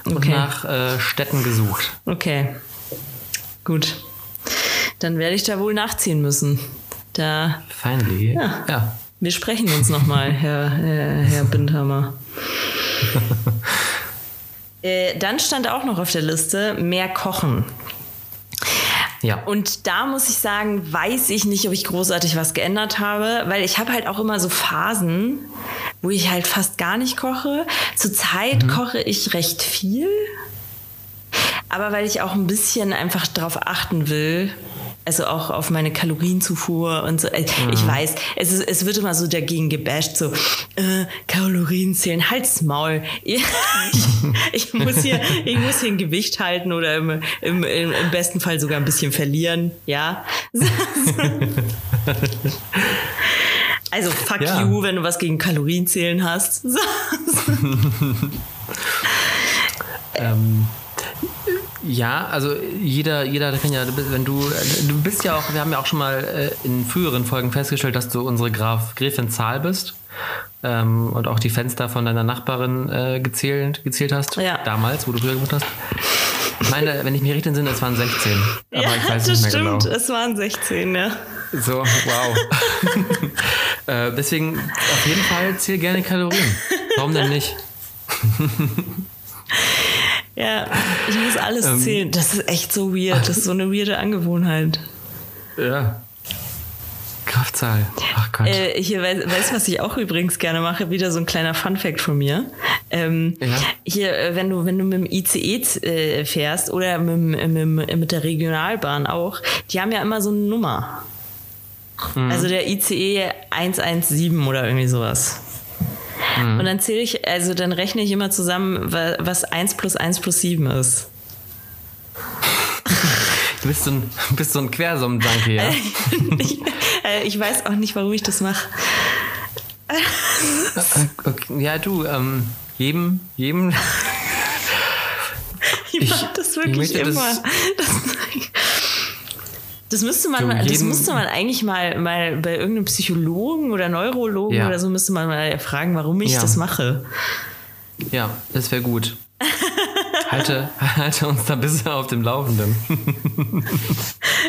und okay. nach äh, Städten gesucht. Okay, gut. Dann werde ich da wohl nachziehen müssen. Da. Finally. Ja. ja. Wir sprechen uns nochmal, Herr, Herr, Herr Bintermer. äh, dann stand auch noch auf der Liste, mehr kochen. Ja. Und da muss ich sagen, weiß ich nicht, ob ich großartig was geändert habe, weil ich habe halt auch immer so Phasen, wo ich halt fast gar nicht koche. Zurzeit mhm. koche ich recht viel, aber weil ich auch ein bisschen einfach drauf achten will, also auch auf meine Kalorienzufuhr und so. Ich ja. weiß, es, ist, es wird immer so dagegen gebasht, so äh, Kalorien zählen, halt's Maul. Ich, ich, muss hier, ich muss hier ein Gewicht halten oder im, im, im, im besten Fall sogar ein bisschen verlieren. Ja. Also fuck ja. you, wenn du was gegen Kalorien zählen hast. ähm. Ja, also jeder, jeder kann ja, wenn du, du bist ja auch, wir haben ja auch schon mal in früheren Folgen festgestellt, dass du unsere Graf, Gräfin Zahl bist ähm, und auch die Fenster von deiner Nachbarin äh, gezählt, gezählt hast, ja. damals, wo du früher gemacht hast. Ich meine, wenn ich mich richtig entsinne, es waren sechzehn. Aber ja, ich weiß nicht mehr stimmt, genau. Es waren sechzehn, ja. So, wow. äh, deswegen, auf jeden Fall zähl gerne Kalorien. Warum denn nicht? Ja, ich muss alles ähm, zählen. Das ist echt so weird. Das ist so eine weirde Angewohnheit. Ja. Kraftzahl. Ach Gott. Äh, hier, weißt du, was ich auch übrigens gerne mache? Wieder so ein kleiner Funfact von mir. Ähm, ja. Hier, wenn du, wenn du mit dem I C E fährst oder mit, mit, mit der Regionalbahn auch, die haben ja immer so eine Nummer. Mhm. Also der I C E eins eins sieben oder irgendwie sowas. Und dann zähle ich, also dann rechne ich immer zusammen, was eins plus eins plus sieben ist. Du bist so ein, bist so ein Quersummen-Junkie, ja? ich, ich weiß auch nicht, warum ich das mache. Okay, ja, du, ähm, jedem, jedem. Ich mache das wirklich immer. Das, das, Das müsste man, mal, das müsste man eigentlich mal, mal bei irgendeinem Psychologen oder Neurologen ja. oder so müsste man mal fragen, warum ich ja. das mache. Ja, das wäre gut. Halte, halte uns da bisher auf dem Laufenden.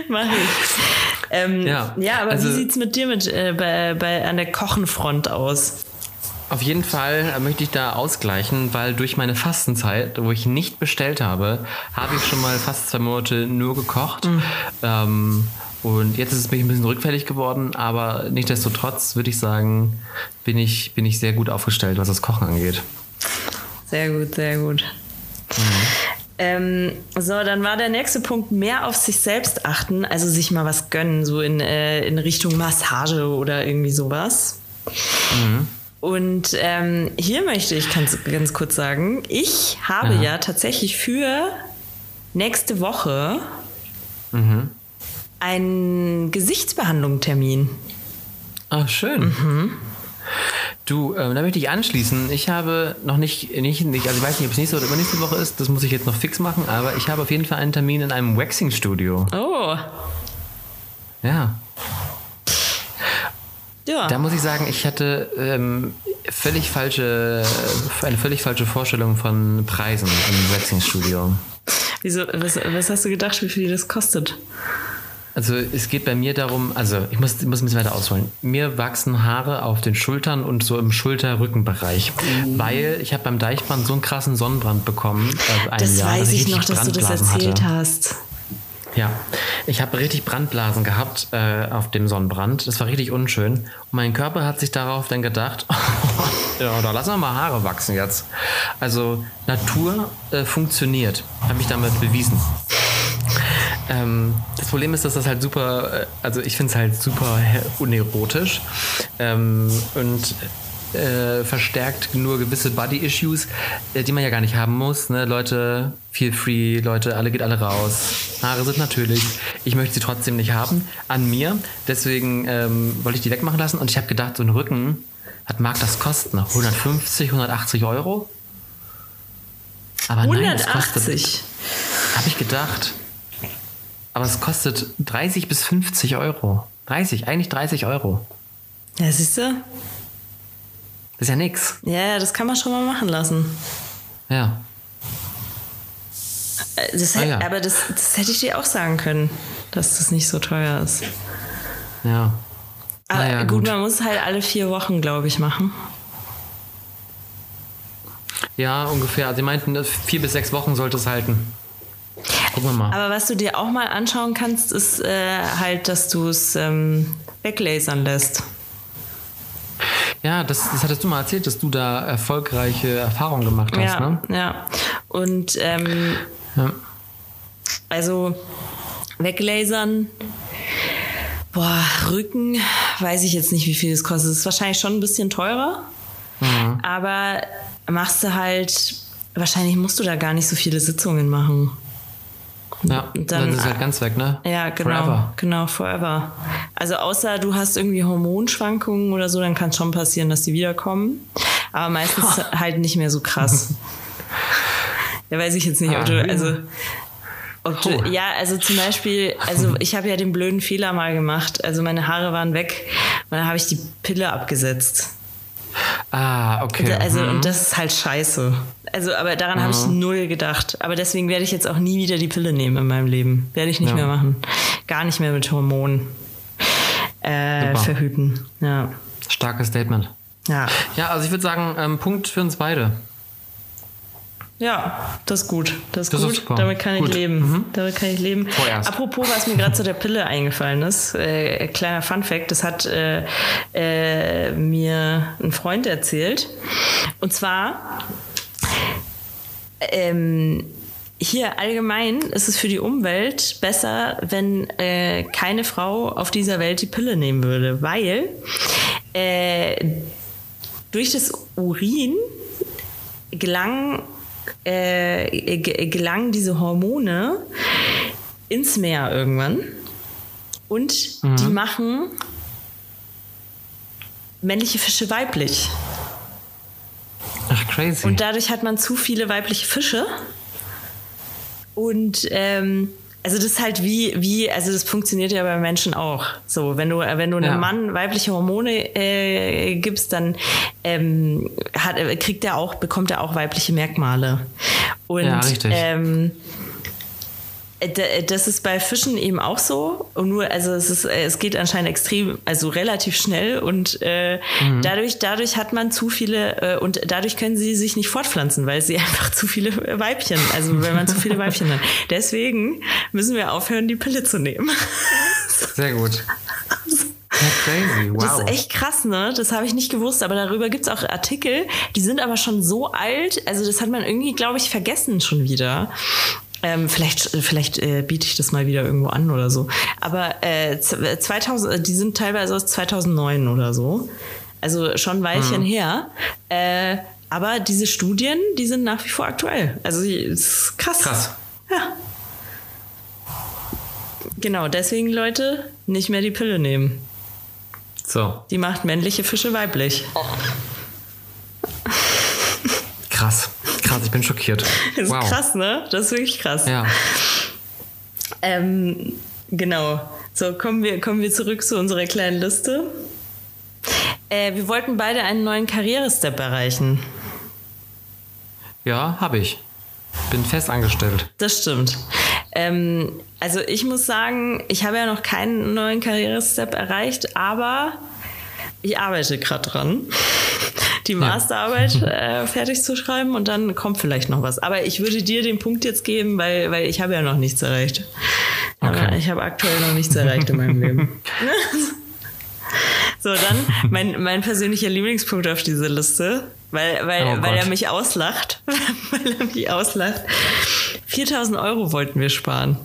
Mach ich. Ähm, ja. ja, aber also, wie sieht es mit dir mit, äh, bei, bei, an der Kochenfront aus? Auf jeden Fall möchte ich da ausgleichen, weil durch meine Fastenzeit, wo ich nicht bestellt habe, habe ich schon mal fast zwei Monate nur gekocht. Mhm. Ähm, und jetzt ist es mich ein bisschen rückfällig geworden, aber nichtsdestotrotz würde ich sagen, bin ich, bin ich sehr gut aufgestellt, was das Kochen angeht. Sehr gut, sehr gut. Mhm. Ähm, so, dann war der nächste Punkt, mehr auf sich selbst achten, also sich mal was gönnen, so in, äh, in Richtung Massage oder irgendwie sowas. Mhm. Und ähm, hier möchte ich ganz, ganz kurz sagen, ich habe ja, ja tatsächlich für nächste Woche mhm. einen Gesichtsbehandlungstermin. Ach, schön. Mhm. Du, ähm, da möchte ich anschließen. Ich habe noch nicht, nicht, nicht, also ich weiß nicht, ob es nächste oder übernächste Woche ist, das muss ich jetzt noch fix machen, aber ich habe auf jeden Fall einen Termin in einem Waxing-Studio. Oh. Ja. Ja. Da muss ich sagen, ich hatte ähm, völlig falsche, eine völlig falsche Vorstellung von Preisen im Waxing-Studio. Wieso, was, was hast du gedacht, wie viel das kostet? Also es geht bei mir darum, also ich muss, ich muss ein bisschen weiter ausholen. Mir wachsen Haare auf den Schultern und so im Schulter-Rückenbereich, mhm. weil ich habe beim Deichbrand so einen krassen Sonnenbrand bekommen. Also ein das Jahr, weiß dass ich noch, dass du das erzählt hatte. hast. Ja, ich habe richtig Brandblasen gehabt äh, auf dem Sonnenbrand. Das war richtig unschön. Und mein Körper hat sich darauf dann gedacht, ja, da lassen wir mal Haare wachsen jetzt. Also Natur äh, funktioniert, habe ich damit bewiesen. Ähm, das Problem ist, dass das halt super, also ich finde es halt super unerotisch ähm, und äh, verstärkt nur gewisse Body-Issues, äh, die man ja gar nicht haben muss. Ne? Leute, feel free, Leute, alle geht alle raus. Haare sind natürlich. Ich möchte sie trotzdem nicht haben an mir. Deswegen ähm, wollte ich die wegmachen lassen und ich habe gedacht, so ein Rücken, was mag das kosten? hundertfünfzig, hundertachtzig Euro? Aber nein, das kostet, habe ich gedacht. Aber es kostet dreißig bis fünfzig Euro. dreißig, eigentlich dreißig Euro. Ja, siehst du? Ist ja nix. Ja, das kann man schon mal machen lassen. Ja. Das, ah, ja. Aber das, das hätte ich dir auch sagen können, dass das nicht so teuer ist. Ja. Aber naja, gut, gut, man muss es halt alle vier Wochen, glaube ich, machen. Ja, ungefähr. Sie meinten, vier bis sechs Wochen sollte es halten. Gucken wir mal. Aber was du dir auch mal anschauen kannst, ist äh, halt, dass du es ähm, weglasern lässt. Ja, das, das hattest du mal erzählt, dass du da erfolgreiche Erfahrungen gemacht hast, ja, ne? Ja, und ähm, ja. Also weglasern, boah, Rücken, weiß ich jetzt nicht, wie viel das kostet. Das ist wahrscheinlich schon ein bisschen teurer, mhm. aber machst du halt, wahrscheinlich musst du da gar nicht so viele Sitzungen machen. Ja, dann, dann ist es halt ganz weg, ne? Ja, genau, forever. genau, forever. Also außer du hast irgendwie Hormonschwankungen oder so, dann kann es schon passieren, dass die wiederkommen. Aber meistens oh. halt nicht mehr so krass. Ja, weiß ich jetzt nicht, ob du, also, ob du, ja, also zum Beispiel, also ich habe ja den blöden Fehler mal gemacht. Also meine Haare waren weg und dann habe ich die Pille abgesetzt. Ah, okay. Also, mhm. und das ist halt scheiße. Also, aber daran mhm. habe ich null gedacht. Aber deswegen werde ich jetzt auch nie wieder die Pille nehmen in meinem Leben. Werde ich nicht ja. mehr machen. Gar nicht mehr mit Hormonen äh, verhüten. Ja. Starkes Statement. Ja. Ja, also ich würde sagen, ähm, Punkt für uns beide. Ja, das ist gut. Das ist das gut. Ist super. Damit kann gut. ich leben. Mhm. Damit kann ich leben. Vorerst. Apropos, was mir gerade zu der Pille eingefallen ist, äh, kleiner Funfact, das hat äh, äh, mir ein Freund erzählt. Und zwar ähm, hier allgemein ist es für die Umwelt besser, wenn äh, keine Frau auf dieser Welt die Pille nehmen würde, weil äh, durch das Urin gelangen Äh, gelangen diese Hormone ins Meer irgendwann und mhm. die machen männliche Fische weiblich. Ach, crazy. Und dadurch hat man zu viele weibliche Fische und ähm, Also das ist halt wie, wie, also das funktioniert ja bei Menschen auch. So, wenn du, wenn du einem ja. Mann weibliche Hormone äh, gibst, dann ähm, hat, kriegt er auch, bekommt er auch weibliche Merkmale. Und ja, richtig. Ähm, das ist bei Fischen eben auch so. Und nur, also es ist, es geht anscheinend extrem, also relativ schnell und äh, mhm. dadurch, dadurch hat man zu viele äh, und dadurch können sie sich nicht fortpflanzen, weil sie einfach zu viele Weibchen, also wenn man zu viele Weibchen hat. Deswegen müssen wir aufhören, die Pille zu nehmen. Sehr gut. Crazy. Wow. Das ist echt krass, ne? Das habe ich nicht gewusst, aber darüber gibt es auch Artikel, die sind aber schon so alt, also das hat man irgendwie, glaube ich, vergessen schon wieder. Ähm, vielleicht vielleicht äh, biete ich das mal wieder irgendwo an oder so. Aber äh, zweitausend, die sind teilweise aus zweitausendneun oder so. Also schon ein Weilchen mhm. her. Äh, aber diese Studien, die sind nach wie vor aktuell. Also ist krass. Krass. Ja. Genau, deswegen, Leute, nicht mehr die Pille nehmen. So. Die macht männliche Fische weiblich. Oh. Krass. Krass, ich bin schockiert. Das wow. ist krass, ne? Das ist wirklich krass. Ja. Ähm, genau. So, kommen wir, kommen wir zurück zu unserer kleinen Liste. Äh, wir wollten beide einen neuen Karrierestep erreichen. Ja, habe ich. Bin fest angestellt. Das stimmt. Ähm, also ich muss sagen, ich habe ja noch keinen neuen Karrierestep erreicht, aber ich arbeite gerade dran, die ja. Masterarbeit äh, fertig zu schreiben und dann kommt vielleicht noch was. Aber ich würde dir den Punkt jetzt geben, weil, weil ich habe ja noch nichts erreicht. Okay. Aber ich habe aktuell noch nichts erreicht in meinem Leben. So, dann mein, mein persönlicher Lieblingspunkt auf dieser Liste, weil, weil, oh weil er mich auslacht. Weil er mich auslacht. viertausend Euro wollten wir sparen.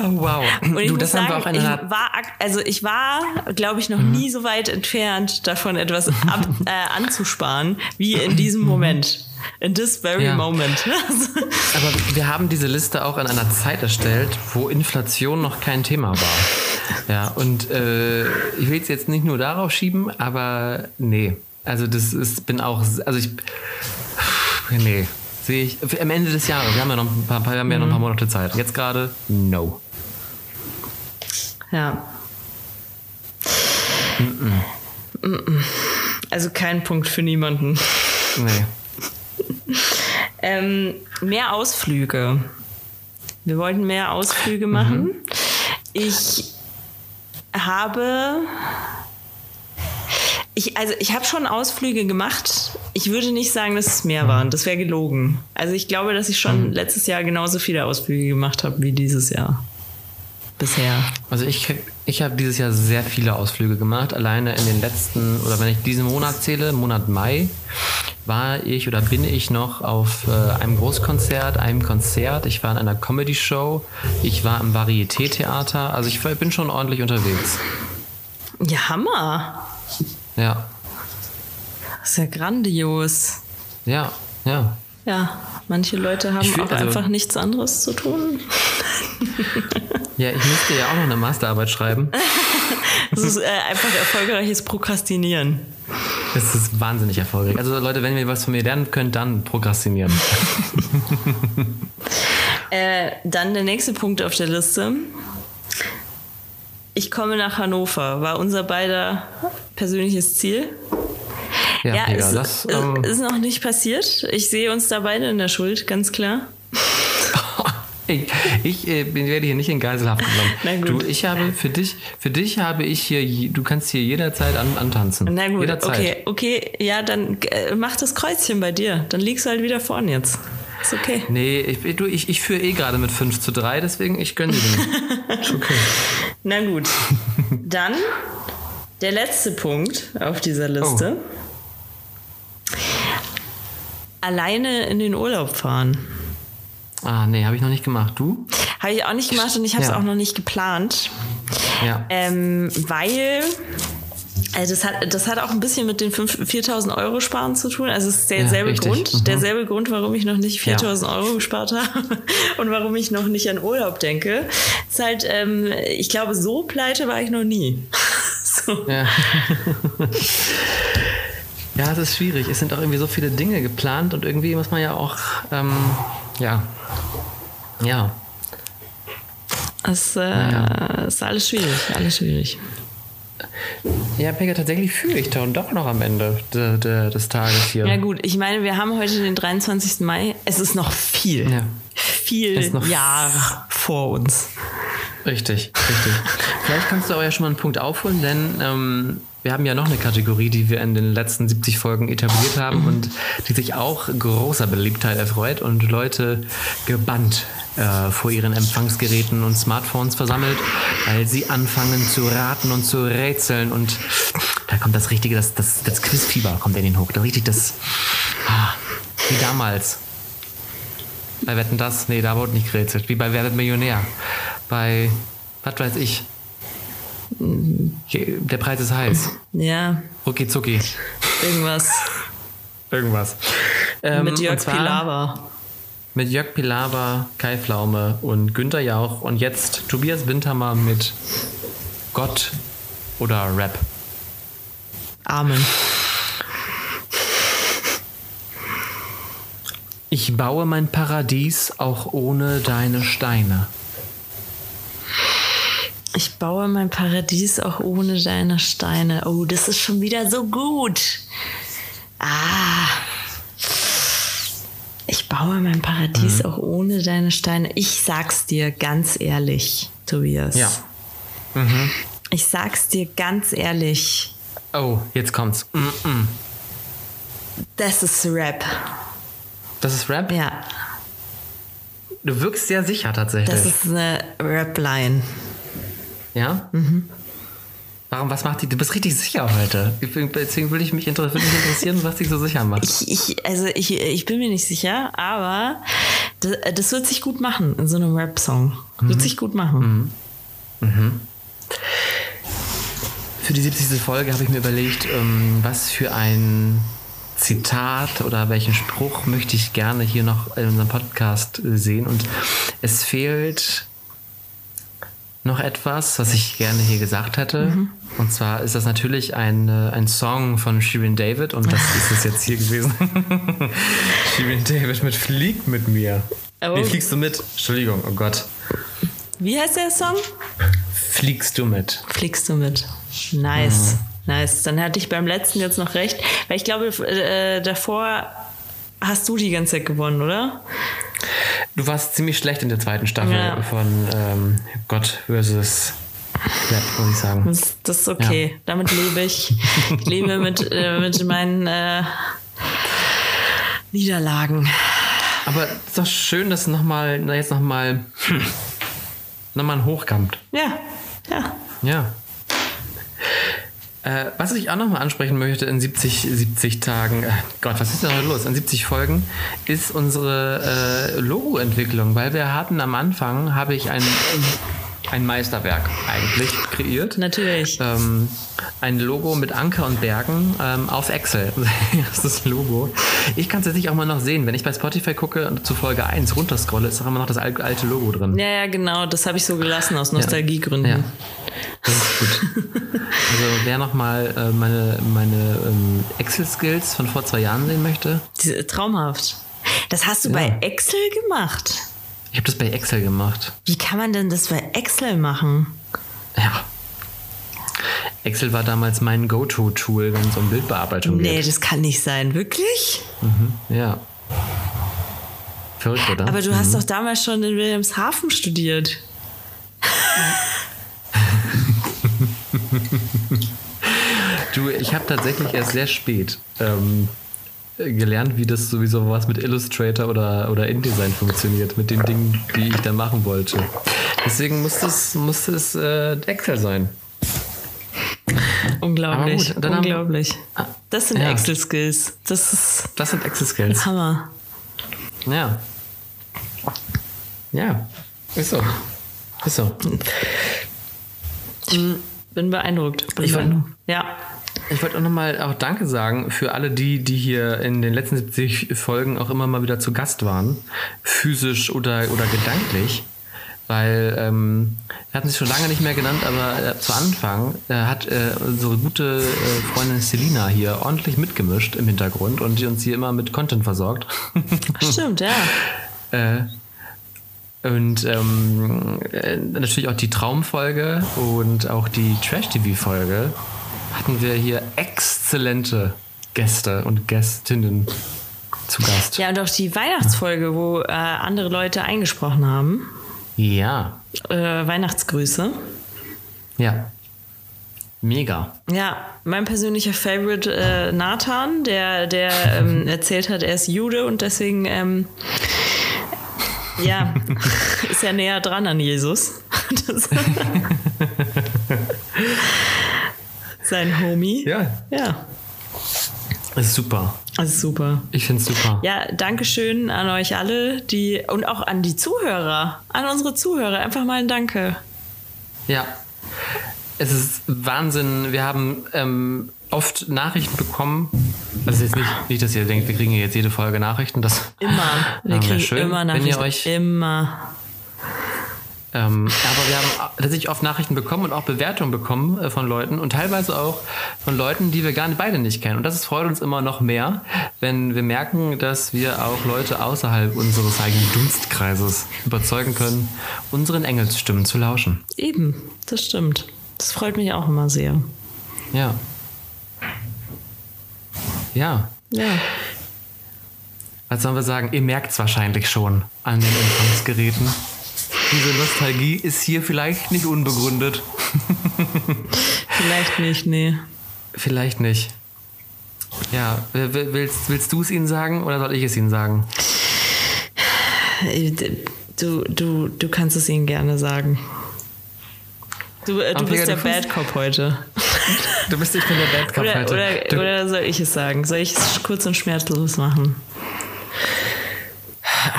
Oh, wow. Und ich du, das muss sagen, haben wir auch eine ich war, also ich war, glaube ich, noch mhm. nie so weit entfernt davon, etwas ab, äh, anzusparen, wie in diesem Moment. In this very ja. moment. Aber wir haben diese Liste auch in einer Zeit erstellt, wo Inflation noch kein Thema war. Ja, und äh, ich will es jetzt nicht nur darauf schieben, aber nee. Also das ist, bin auch, also ich, nee. Sehe ich, am Ende des Jahres, wir haben ja noch ein paar, wir haben ja noch ein paar Monate Zeit. Jetzt gerade, no. Ja. Mm-mm. Mm-mm. Also kein Punkt für niemanden. Nee. ähm, mehr Ausflüge. Wir wollten mehr Ausflüge machen. Mhm. Ich habe... Ich, also ich habe schon Ausflüge gemacht. Ich würde nicht sagen, dass es mehr waren. Das wäre gelogen. Also ich glaube, dass ich schon letztes Jahr genauso viele Ausflüge gemacht habe wie dieses Jahr. Bisher. Also ich, ich habe dieses Jahr sehr viele Ausflüge gemacht. Alleine in den letzten, oder wenn ich diesen Monat zähle, Monat Mai, war ich oder bin ich noch auf äh, einem Großkonzert, einem Konzert. Ich war in einer Comedy-Show. Ich war im Varieté-Theater. Also ich bin schon ordentlich unterwegs. Ja, Hammer. Ja. Das ist ja grandios. Ja, ja. Ja, manche Leute haben auch also, einfach nichts anderes zu tun. Ja, ich müsste ja auch noch eine Masterarbeit schreiben. Das ist äh, einfach erfolgreiches Prokrastinieren. Das ist wahnsinnig erfolgreich. Also Leute, wenn ihr was von mir lernen könnt, dann prokrastinieren. äh, dann der nächste Punkt auf der Liste. Ich komme nach Hannover, war unser beider persönliches Ziel. Ja, ja, Pega, ist, das ähm, ist noch nicht passiert. Ich sehe uns da beide in der Schuld, ganz klar. ich ich äh, werde hier nicht in Geiselhaft genommen. Du, ich habe für dich, für dich habe ich hier, du kannst hier jederzeit an, antanzen. Na gut, jederzeit. Okay, okay, ja, dann äh, mach das Kreuzchen bei dir. Dann liegst du halt wieder vorne jetzt. Ist okay. Nee, ich, du, ich, ich führe eh gerade mit fünf zu drei, deswegen ich gönne dir den. Ist okay. Na gut. Dann der letzte Punkt auf dieser Liste. Oh. Alleine in den Urlaub fahren. Ah, nee, habe ich noch nicht gemacht. Du? Habe ich auch nicht gemacht und ich habe es ja. auch noch nicht geplant. Ja. Ähm, weil... Also das hat, das hat auch ein bisschen mit den viertausend Euro Sparen zu tun. Also es ist derselbe ja, Grund, mhm. derselbe Grund, warum ich noch nicht viertausend ja. Euro gespart habe und warum ich noch nicht an Urlaub denke. Es ist halt, ähm, ich glaube, so pleite war ich noch nie. So. Ja. Ja, es ist schwierig. Es sind auch irgendwie so viele Dinge geplant und irgendwie muss man ja auch, ähm, ja, ja. Es äh, ja. ist alles schwierig, alles schwierig. Ja, Pega, tatsächlich fühle ich dann doch noch am Ende de, de, des Tages hier. Ja gut, ich meine, wir haben heute den dreiundzwanzigsten Mai. Es ist noch viel, ja. viel noch Jahre vor uns. Richtig, richtig. Vielleicht kannst du aber ja schon mal einen Punkt aufholen, denn ähm, wir haben ja noch eine Kategorie, die wir in den letzten siebzig Folgen etabliert haben und die sich auch großer Beliebtheit erfreut und Leute gebannt äh, vor ihren Empfangsgeräten und Smartphones versammelt, weil sie anfangen zu raten und zu rätseln und da kommt das richtige, das, das, das Quizfieber kommt in den Hook. Da richtig das, ah, wie damals. Bei Wetten, das? Nee, da wurde nicht gerätselt. Wie bei Wer wird Millionär? Bei, was weiß ich? Der Preis ist heiß. Ja. Rucki zucki. Irgendwas. Irgendwas. Ähm, mit Jörg Pilawa. Mit Jörg Pilawa, Kai Pflaume und Günther Jauch. Und jetzt Tobias Bintermer mit Gott oder Rap. Amen. Ich baue mein Paradies auch ohne deine Steine. Ich baue mein Paradies auch ohne deine Steine. Oh, das ist schon wieder so gut. Ah. Ich baue mein Paradies mhm. auch ohne deine Steine. Ich sag's dir ganz ehrlich, Tobias. Ja. Mhm. Ich sag's dir ganz ehrlich. Oh, jetzt kommt's. Mm-mm. Das ist Rap. Das ist Rap? Ja. Du wirkst sehr sicher tatsächlich. Das ist eine Rap-Line. Ja? Mhm. Warum, was macht die? Du bist richtig sicher heute. Deswegen würde ich mich interessieren, was dich so sicher macht. Ich, ich, also ich, ich bin mir nicht sicher, aber das, das wird sich gut machen in so einem Rap-Song. Mhm. Wird sich gut machen. Mhm. Mhm. Für die siebzigste Folge habe ich mir überlegt, was für ein Zitat oder welchen Spruch möchte ich gerne hier noch in unserem Podcast sehen. Und es fehlt noch etwas, was ich gerne hier gesagt hätte. Mhm. Und zwar ist das natürlich ein, ein Song von Shirin David und das ist es jetzt hier gewesen. Shirin David mit Flieg mit mir. Oh. Nee, fliegst du mit? Entschuldigung, oh Gott. Wie heißt der Song? Fliegst du mit. Fliegst du mit. Nice. Mhm. Nice, dann hatte ich beim letzten jetzt noch recht, weil ich glaube, äh, davor hast du die ganze Zeit gewonnen, oder? Du warst ziemlich schlecht in der zweiten Staffel ja. von ähm, Gott versus Rap, muss ich sagen. Das, das ist okay, ja. Damit lebe ich. Ich lebe mit, äh, mit meinen äh, Niederlagen. Aber es ist doch schön, dass nochmal, na jetzt nochmal hm, nochmal ein Hoch kommt. Ja, ja. Ja. Äh, was ich auch nochmal ansprechen möchte in siebzig, siebzig Tagen, äh, Gott, was ist denn heute los? In siebzig Folgen ist unsere äh, Logo-Entwicklung, weil wir hatten am Anfang, habe ich ein, ein Meisterwerk eigentlich kreiert. Natürlich. Ähm, ein Logo mit Anker und Bergen ähm, auf Excel. Das ist das Logo. Ich kann es jetzt nicht auch mal noch sehen. Wenn ich bei Spotify gucke und zu Folge eins runterscrolle, ist auch immer noch das alte Logo drin. Ja, ja, genau. Das habe ich so gelassen aus Nostalgiegründen. Ja. Ja. Das ist gut. Also wer nochmal äh, meine, meine ähm, Excel-Skills von vor zwei Jahren sehen möchte. Diese, traumhaft. Das hast du ja. bei Excel gemacht? Ich habe das bei Excel gemacht. Wie kann man denn das bei Excel machen? Ja. Excel war damals mein Go-To-Tool, wenn es um Bildbearbeitung geht. Nee, das kann nicht sein. Wirklich? Mhm. Ja. Verrückt, oder? Aber du mhm. hast doch damals schon in Wilhelmshaven studiert. Ja. Du, ich habe tatsächlich erst sehr spät ähm, gelernt, wie das sowieso was mit Illustrator oder, oder InDesign funktioniert, mit den Dingen, die ich da machen wollte. Deswegen muss das, muss das äh, Excel sein. Unglaublich, gut, unglaublich. Haben, ah, das sind ja. Excel-Skills. Das, ist das sind Excel-Skills. Hammer. Ja. Ja, ist so. Ist so. Ich bin beeindruckt. Bin ich beeindruckt. Wollt, ja. Ich wollte auch nochmal auch Danke sagen für alle die, die hier in den letzten siebzig Folgen auch immer mal wieder zu Gast waren, physisch oder, oder gedanklich. weil ähm, wir hatten sie schon lange nicht mehr genannt, aber äh, zu Anfang äh, hat äh, unsere gute äh, Freundin Selina hier ordentlich mitgemischt im Hintergrund und die uns hier immer mit Content versorgt. Stimmt, ja. äh, und ähm, natürlich auch die Traumfolge und auch die Trash-T V-Folge hatten wir hier exzellente Gäste und Gästinnen zu Gast. Ja, und auch die Weihnachtsfolge, wo äh, andere Leute eingesprochen haben. Ja. Äh, Weihnachtsgrüße. Ja. Mega. Ja, mein persönlicher Favorite, äh, Nathan, der, der ähm, erzählt hat, er ist Jude und deswegen ähm, ja, ist er näher dran an Jesus. Das sein Homie. Ja. Ja. Das ist super. Das ist super. Ich finde es super. Ja, Dankeschön an euch alle, die und auch an die Zuhörer, an unsere Zuhörer. Einfach mal ein Danke. Ja, es ist Wahnsinn. Wir haben ähm, oft Nachrichten bekommen. Also jetzt nicht, nicht, dass ihr denkt, wir kriegen jetzt jede Folge Nachrichten. Das immer. Wir ähm, kriegen schön, immer Nachrichten. Wenn ihr euch, immer. Ähm, aber wir haben tatsächlich oft Nachrichten bekommen und auch Bewertungen bekommen äh, von Leuten und teilweise auch von Leuten, die wir gar nicht, beide nicht kennen. Und das ist, freut uns immer noch mehr, wenn wir merken, dass wir auch Leute außerhalb unseres eigenen Dunstkreises überzeugen können, unseren Engelsstimmen zu lauschen. Eben, das stimmt. Das freut mich auch immer sehr. Ja. Ja. Ja. Was sollen wir sagen? Ihr merkt es wahrscheinlich schon an den Empfangsgeräten. Diese Nostalgie ist hier vielleicht nicht unbegründet. Vielleicht nicht, nee. Vielleicht nicht. Ja, willst, willst du es ihnen sagen oder soll ich es ihnen sagen? Du, du, du kannst es ihnen gerne sagen. Du, äh, du bist der Bad Cop heute. Du bist, ich bin der Bad Cop oder, heute. Oder, oder soll ich es sagen? Soll ich es kurz und schmerzlos machen?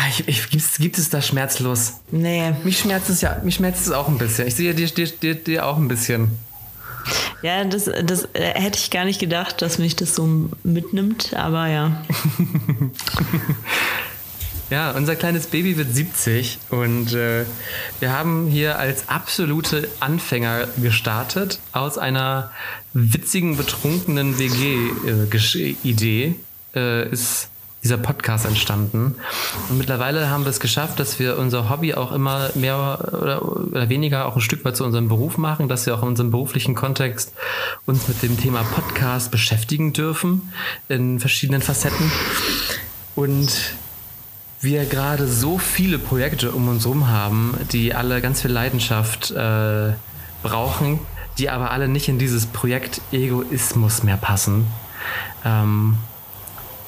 Ich, ich, gibt, es, gibt es da schmerzlos? Nee. Mich schmerzt es ja, mich schmerzt es auch ein bisschen. Ich sehe dir, dir, dir, dir auch ein bisschen. Ja, das, das hätte ich gar nicht gedacht, dass mich das so mitnimmt, aber ja. Ja, unser kleines Baby wird siebzig und äh, wir haben hier als absolute Anfänger gestartet aus einer witzigen, betrunkenen W G-Idee. Äh, äh, ist dieser Podcast entstanden. Und mittlerweile haben wir es geschafft, dass wir unser Hobby auch immer mehr oder, oder weniger auch ein Stück weit zu unserem Beruf machen, dass wir auch in unserem beruflichen Kontext uns mit dem Thema Podcast beschäftigen dürfen in verschiedenen Facetten. Und wir gerade so viele Projekte um uns herum haben, die alle ganz viel Leidenschaft äh, brauchen, die aber alle nicht in dieses Projekt Egoismus mehr passen. Ähm,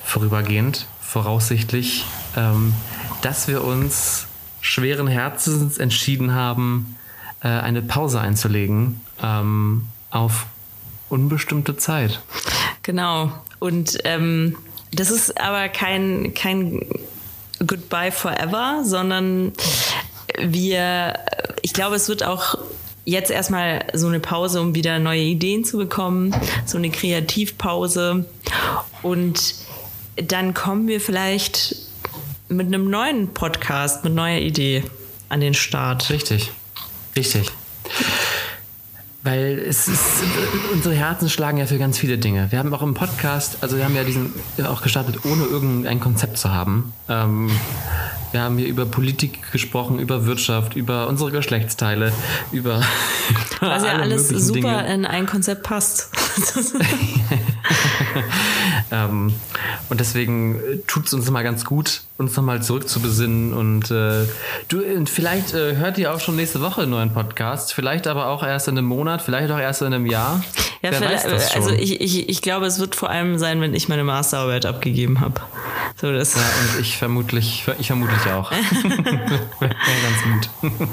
vorübergehend, voraussichtlich, ähm, dass wir uns schweren Herzens entschieden haben, äh, eine Pause einzulegen ähm, auf unbestimmte Zeit. Genau. Und ähm, das ist aber kein, kein Goodbye forever, sondern wir, ich glaube, es wird auch jetzt erstmal so eine Pause, um wieder neue Ideen zu bekommen, so eine Kreativpause. Und dann kommen wir vielleicht mit einem neuen Podcast, mit neuer Idee an den Start. Richtig, richtig. Weil es ist, unsere Herzen schlagen ja für ganz viele Dinge. Wir haben auch im Podcast, also wir haben ja diesen auch gestartet, ohne irgendein Konzept zu haben. Ähm, wir haben hier über Politik gesprochen, über Wirtschaft, über unsere Geschlechtsteile, über was ja alles super Dinge in ein Konzept passt. ähm, und deswegen tut es uns mal ganz gut, uns nochmal zurückzubesinnen. Und äh, du, und vielleicht äh, hört ihr auch schon nächste Woche einen neuen Podcast, vielleicht aber auch erst in einem Monat, vielleicht auch erst in einem Jahr. Ja, wer weiß das schon? Also ich, ich, ich glaube, es wird vor allem sein, wenn ich meine Masterarbeit abgegeben habe. So, das. Ja, und ich vermutlich, ich vermutlich auch. Ganz gut.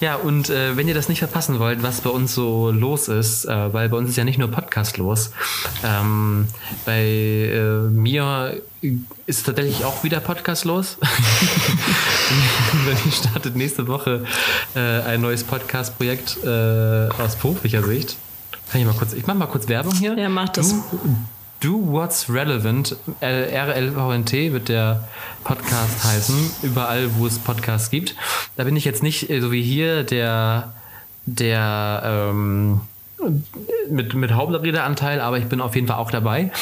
Ja, und äh, wenn ihr das nicht verpassen wollt, was bei uns so los ist, äh, weil bei uns ist ja nicht nur Podcast los, ähm, bei äh, mir ist tatsächlich auch wieder Podcast los. Dann startet nächste Woche äh, ein neues Podcast-Projekt äh, aus beruflicher Sicht. Kann ich mal kurz, ich mache mal kurz Werbung hier. Ja, mach das. Du, Do What's Relevant, R L V N T wird der Podcast heißen, überall, wo es Podcasts gibt. Da bin ich jetzt nicht, so wie hier, der, der ähm, mit, mit Hauptredeanteil, aber ich bin auf jeden Fall auch dabei.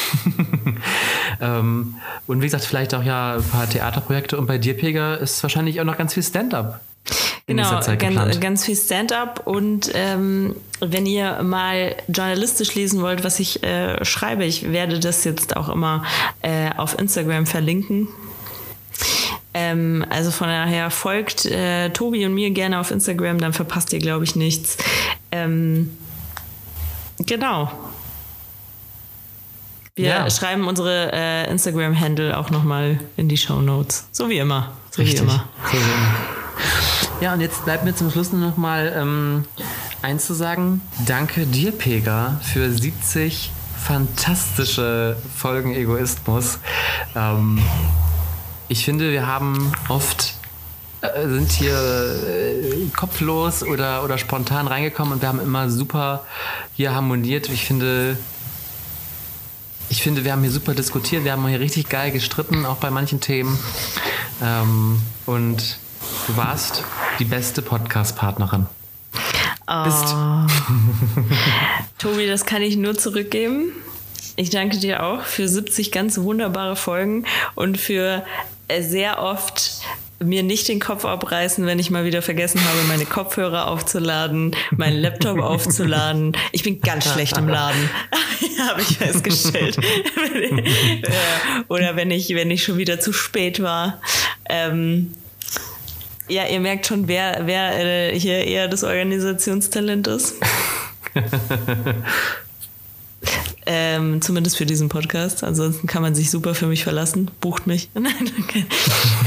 ähm, und wie gesagt, vielleicht auch ja ein paar Theaterprojekte. Und bei dir, Pega, ist wahrscheinlich auch noch ganz viel Stand-up. Genau, ganz, ganz viel Stand-up und ähm, wenn ihr mal journalistisch lesen wollt, was ich äh, schreibe, ich werde das jetzt auch immer äh, auf Instagram verlinken. Ähm, also von daher folgt äh, Tobi und mir gerne auf Instagram, dann verpasst ihr, glaube ich, nichts. Ähm, genau. Wir ja. schreiben unsere äh, Instagram-Handle auch nochmal in die Shownotes. So wie immer. So Richtig. wie immer. So wie immer. Ja, und jetzt bleibt mir zum Schluss noch mal ähm, eins zu sagen. Danke dir, Pega, für siebzig fantastische Folgen Egoismus. Ähm, ich finde, wir haben oft, äh, sind hier äh, kopflos oder, oder spontan reingekommen und wir haben immer super hier harmoniert. Ich finde... Ich finde, wir haben hier super diskutiert. Wir haben hier richtig geil gestritten, auch bei manchen Themen. Ähm, und... Du warst die beste Podcast-Partnerin. Oh. Bist. Tobi, das kann ich nur zurückgeben. Ich danke dir auch für siebzig ganz wunderbare Folgen und für sehr oft mir nicht den Kopf abreißen, wenn ich mal wieder vergessen habe, meine Kopfhörer aufzuladen, meinen Laptop aufzuladen. Ich bin ganz schlecht im Laden, habe ich festgestellt. Oder wenn ich, wenn ich schon wieder zu spät war. Ähm, Ja, ihr merkt schon, wer, wer äh, hier eher das Organisationstalent ist. ähm, zumindest für diesen Podcast. Ansonsten kann man sich super für mich verlassen. Bucht mich. Nein, danke.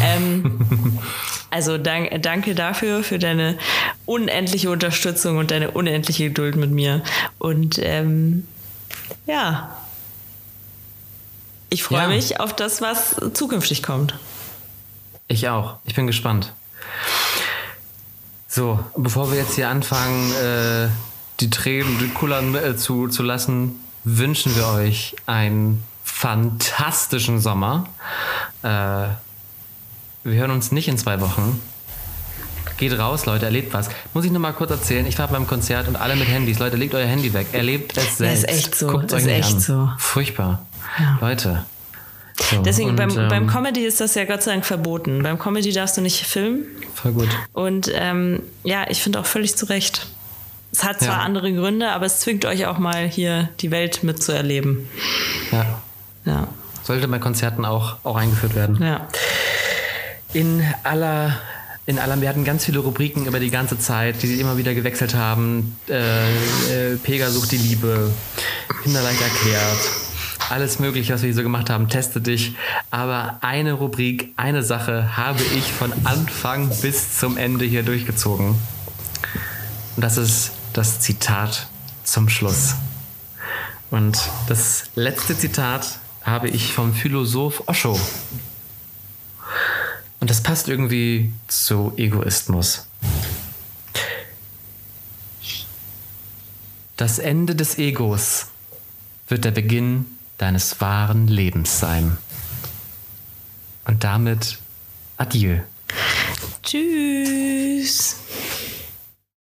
ähm, also dank, danke dafür, für deine unendliche Unterstützung und deine unendliche Geduld mit mir. Und ähm, ja, ich freue ja. mich auf das, was zukünftig kommt. Ich auch. Ich bin gespannt. So, bevor wir jetzt hier anfangen, äh, die Tränen kullern äh, zu, zu lassen, wünschen wir euch einen fantastischen Sommer. Äh, wir hören uns nicht in zwei Wochen. Geht raus, Leute, erlebt was. Muss ich nur mal kurz erzählen, ich war beim Konzert und alle mit Handys. Leute, legt euer Handy weg. Erlebt es selbst. Das ist echt so. Guckt euch nicht an. So. Furchtbar. Ja. Leute. So, Deswegen, und, beim, ähm, beim Comedy ist das ja Gott sei Dank verboten. Beim Comedy darfst du nicht filmen. Voll gut. Und ähm, ja, ich finde auch völlig zu Recht. Es hat zwar ja. andere Gründe, aber es zwingt euch auch mal hier die Welt mitzuerleben. Ja. ja. Sollte bei Konzerten auch, auch eingeführt werden. Ja. In aller... In allem, wir hatten ganz viele Rubriken über die ganze Zeit, die sie immer wieder gewechselt haben. Äh, äh, Pega sucht die Liebe. Kinderleicht erklärt. Alles Mögliche, was wir so gemacht haben, teste dich. Aber eine Rubrik, eine Sache habe ich von Anfang bis zum Ende hier durchgezogen. Und das ist das Zitat zum Schluss. Und das letzte Zitat habe ich vom Philosoph Osho. Und das passt irgendwie zu Egoismus. Das Ende des Egos wird der Beginn deines wahren Lebens sein. Und damit adieu. Tschüss.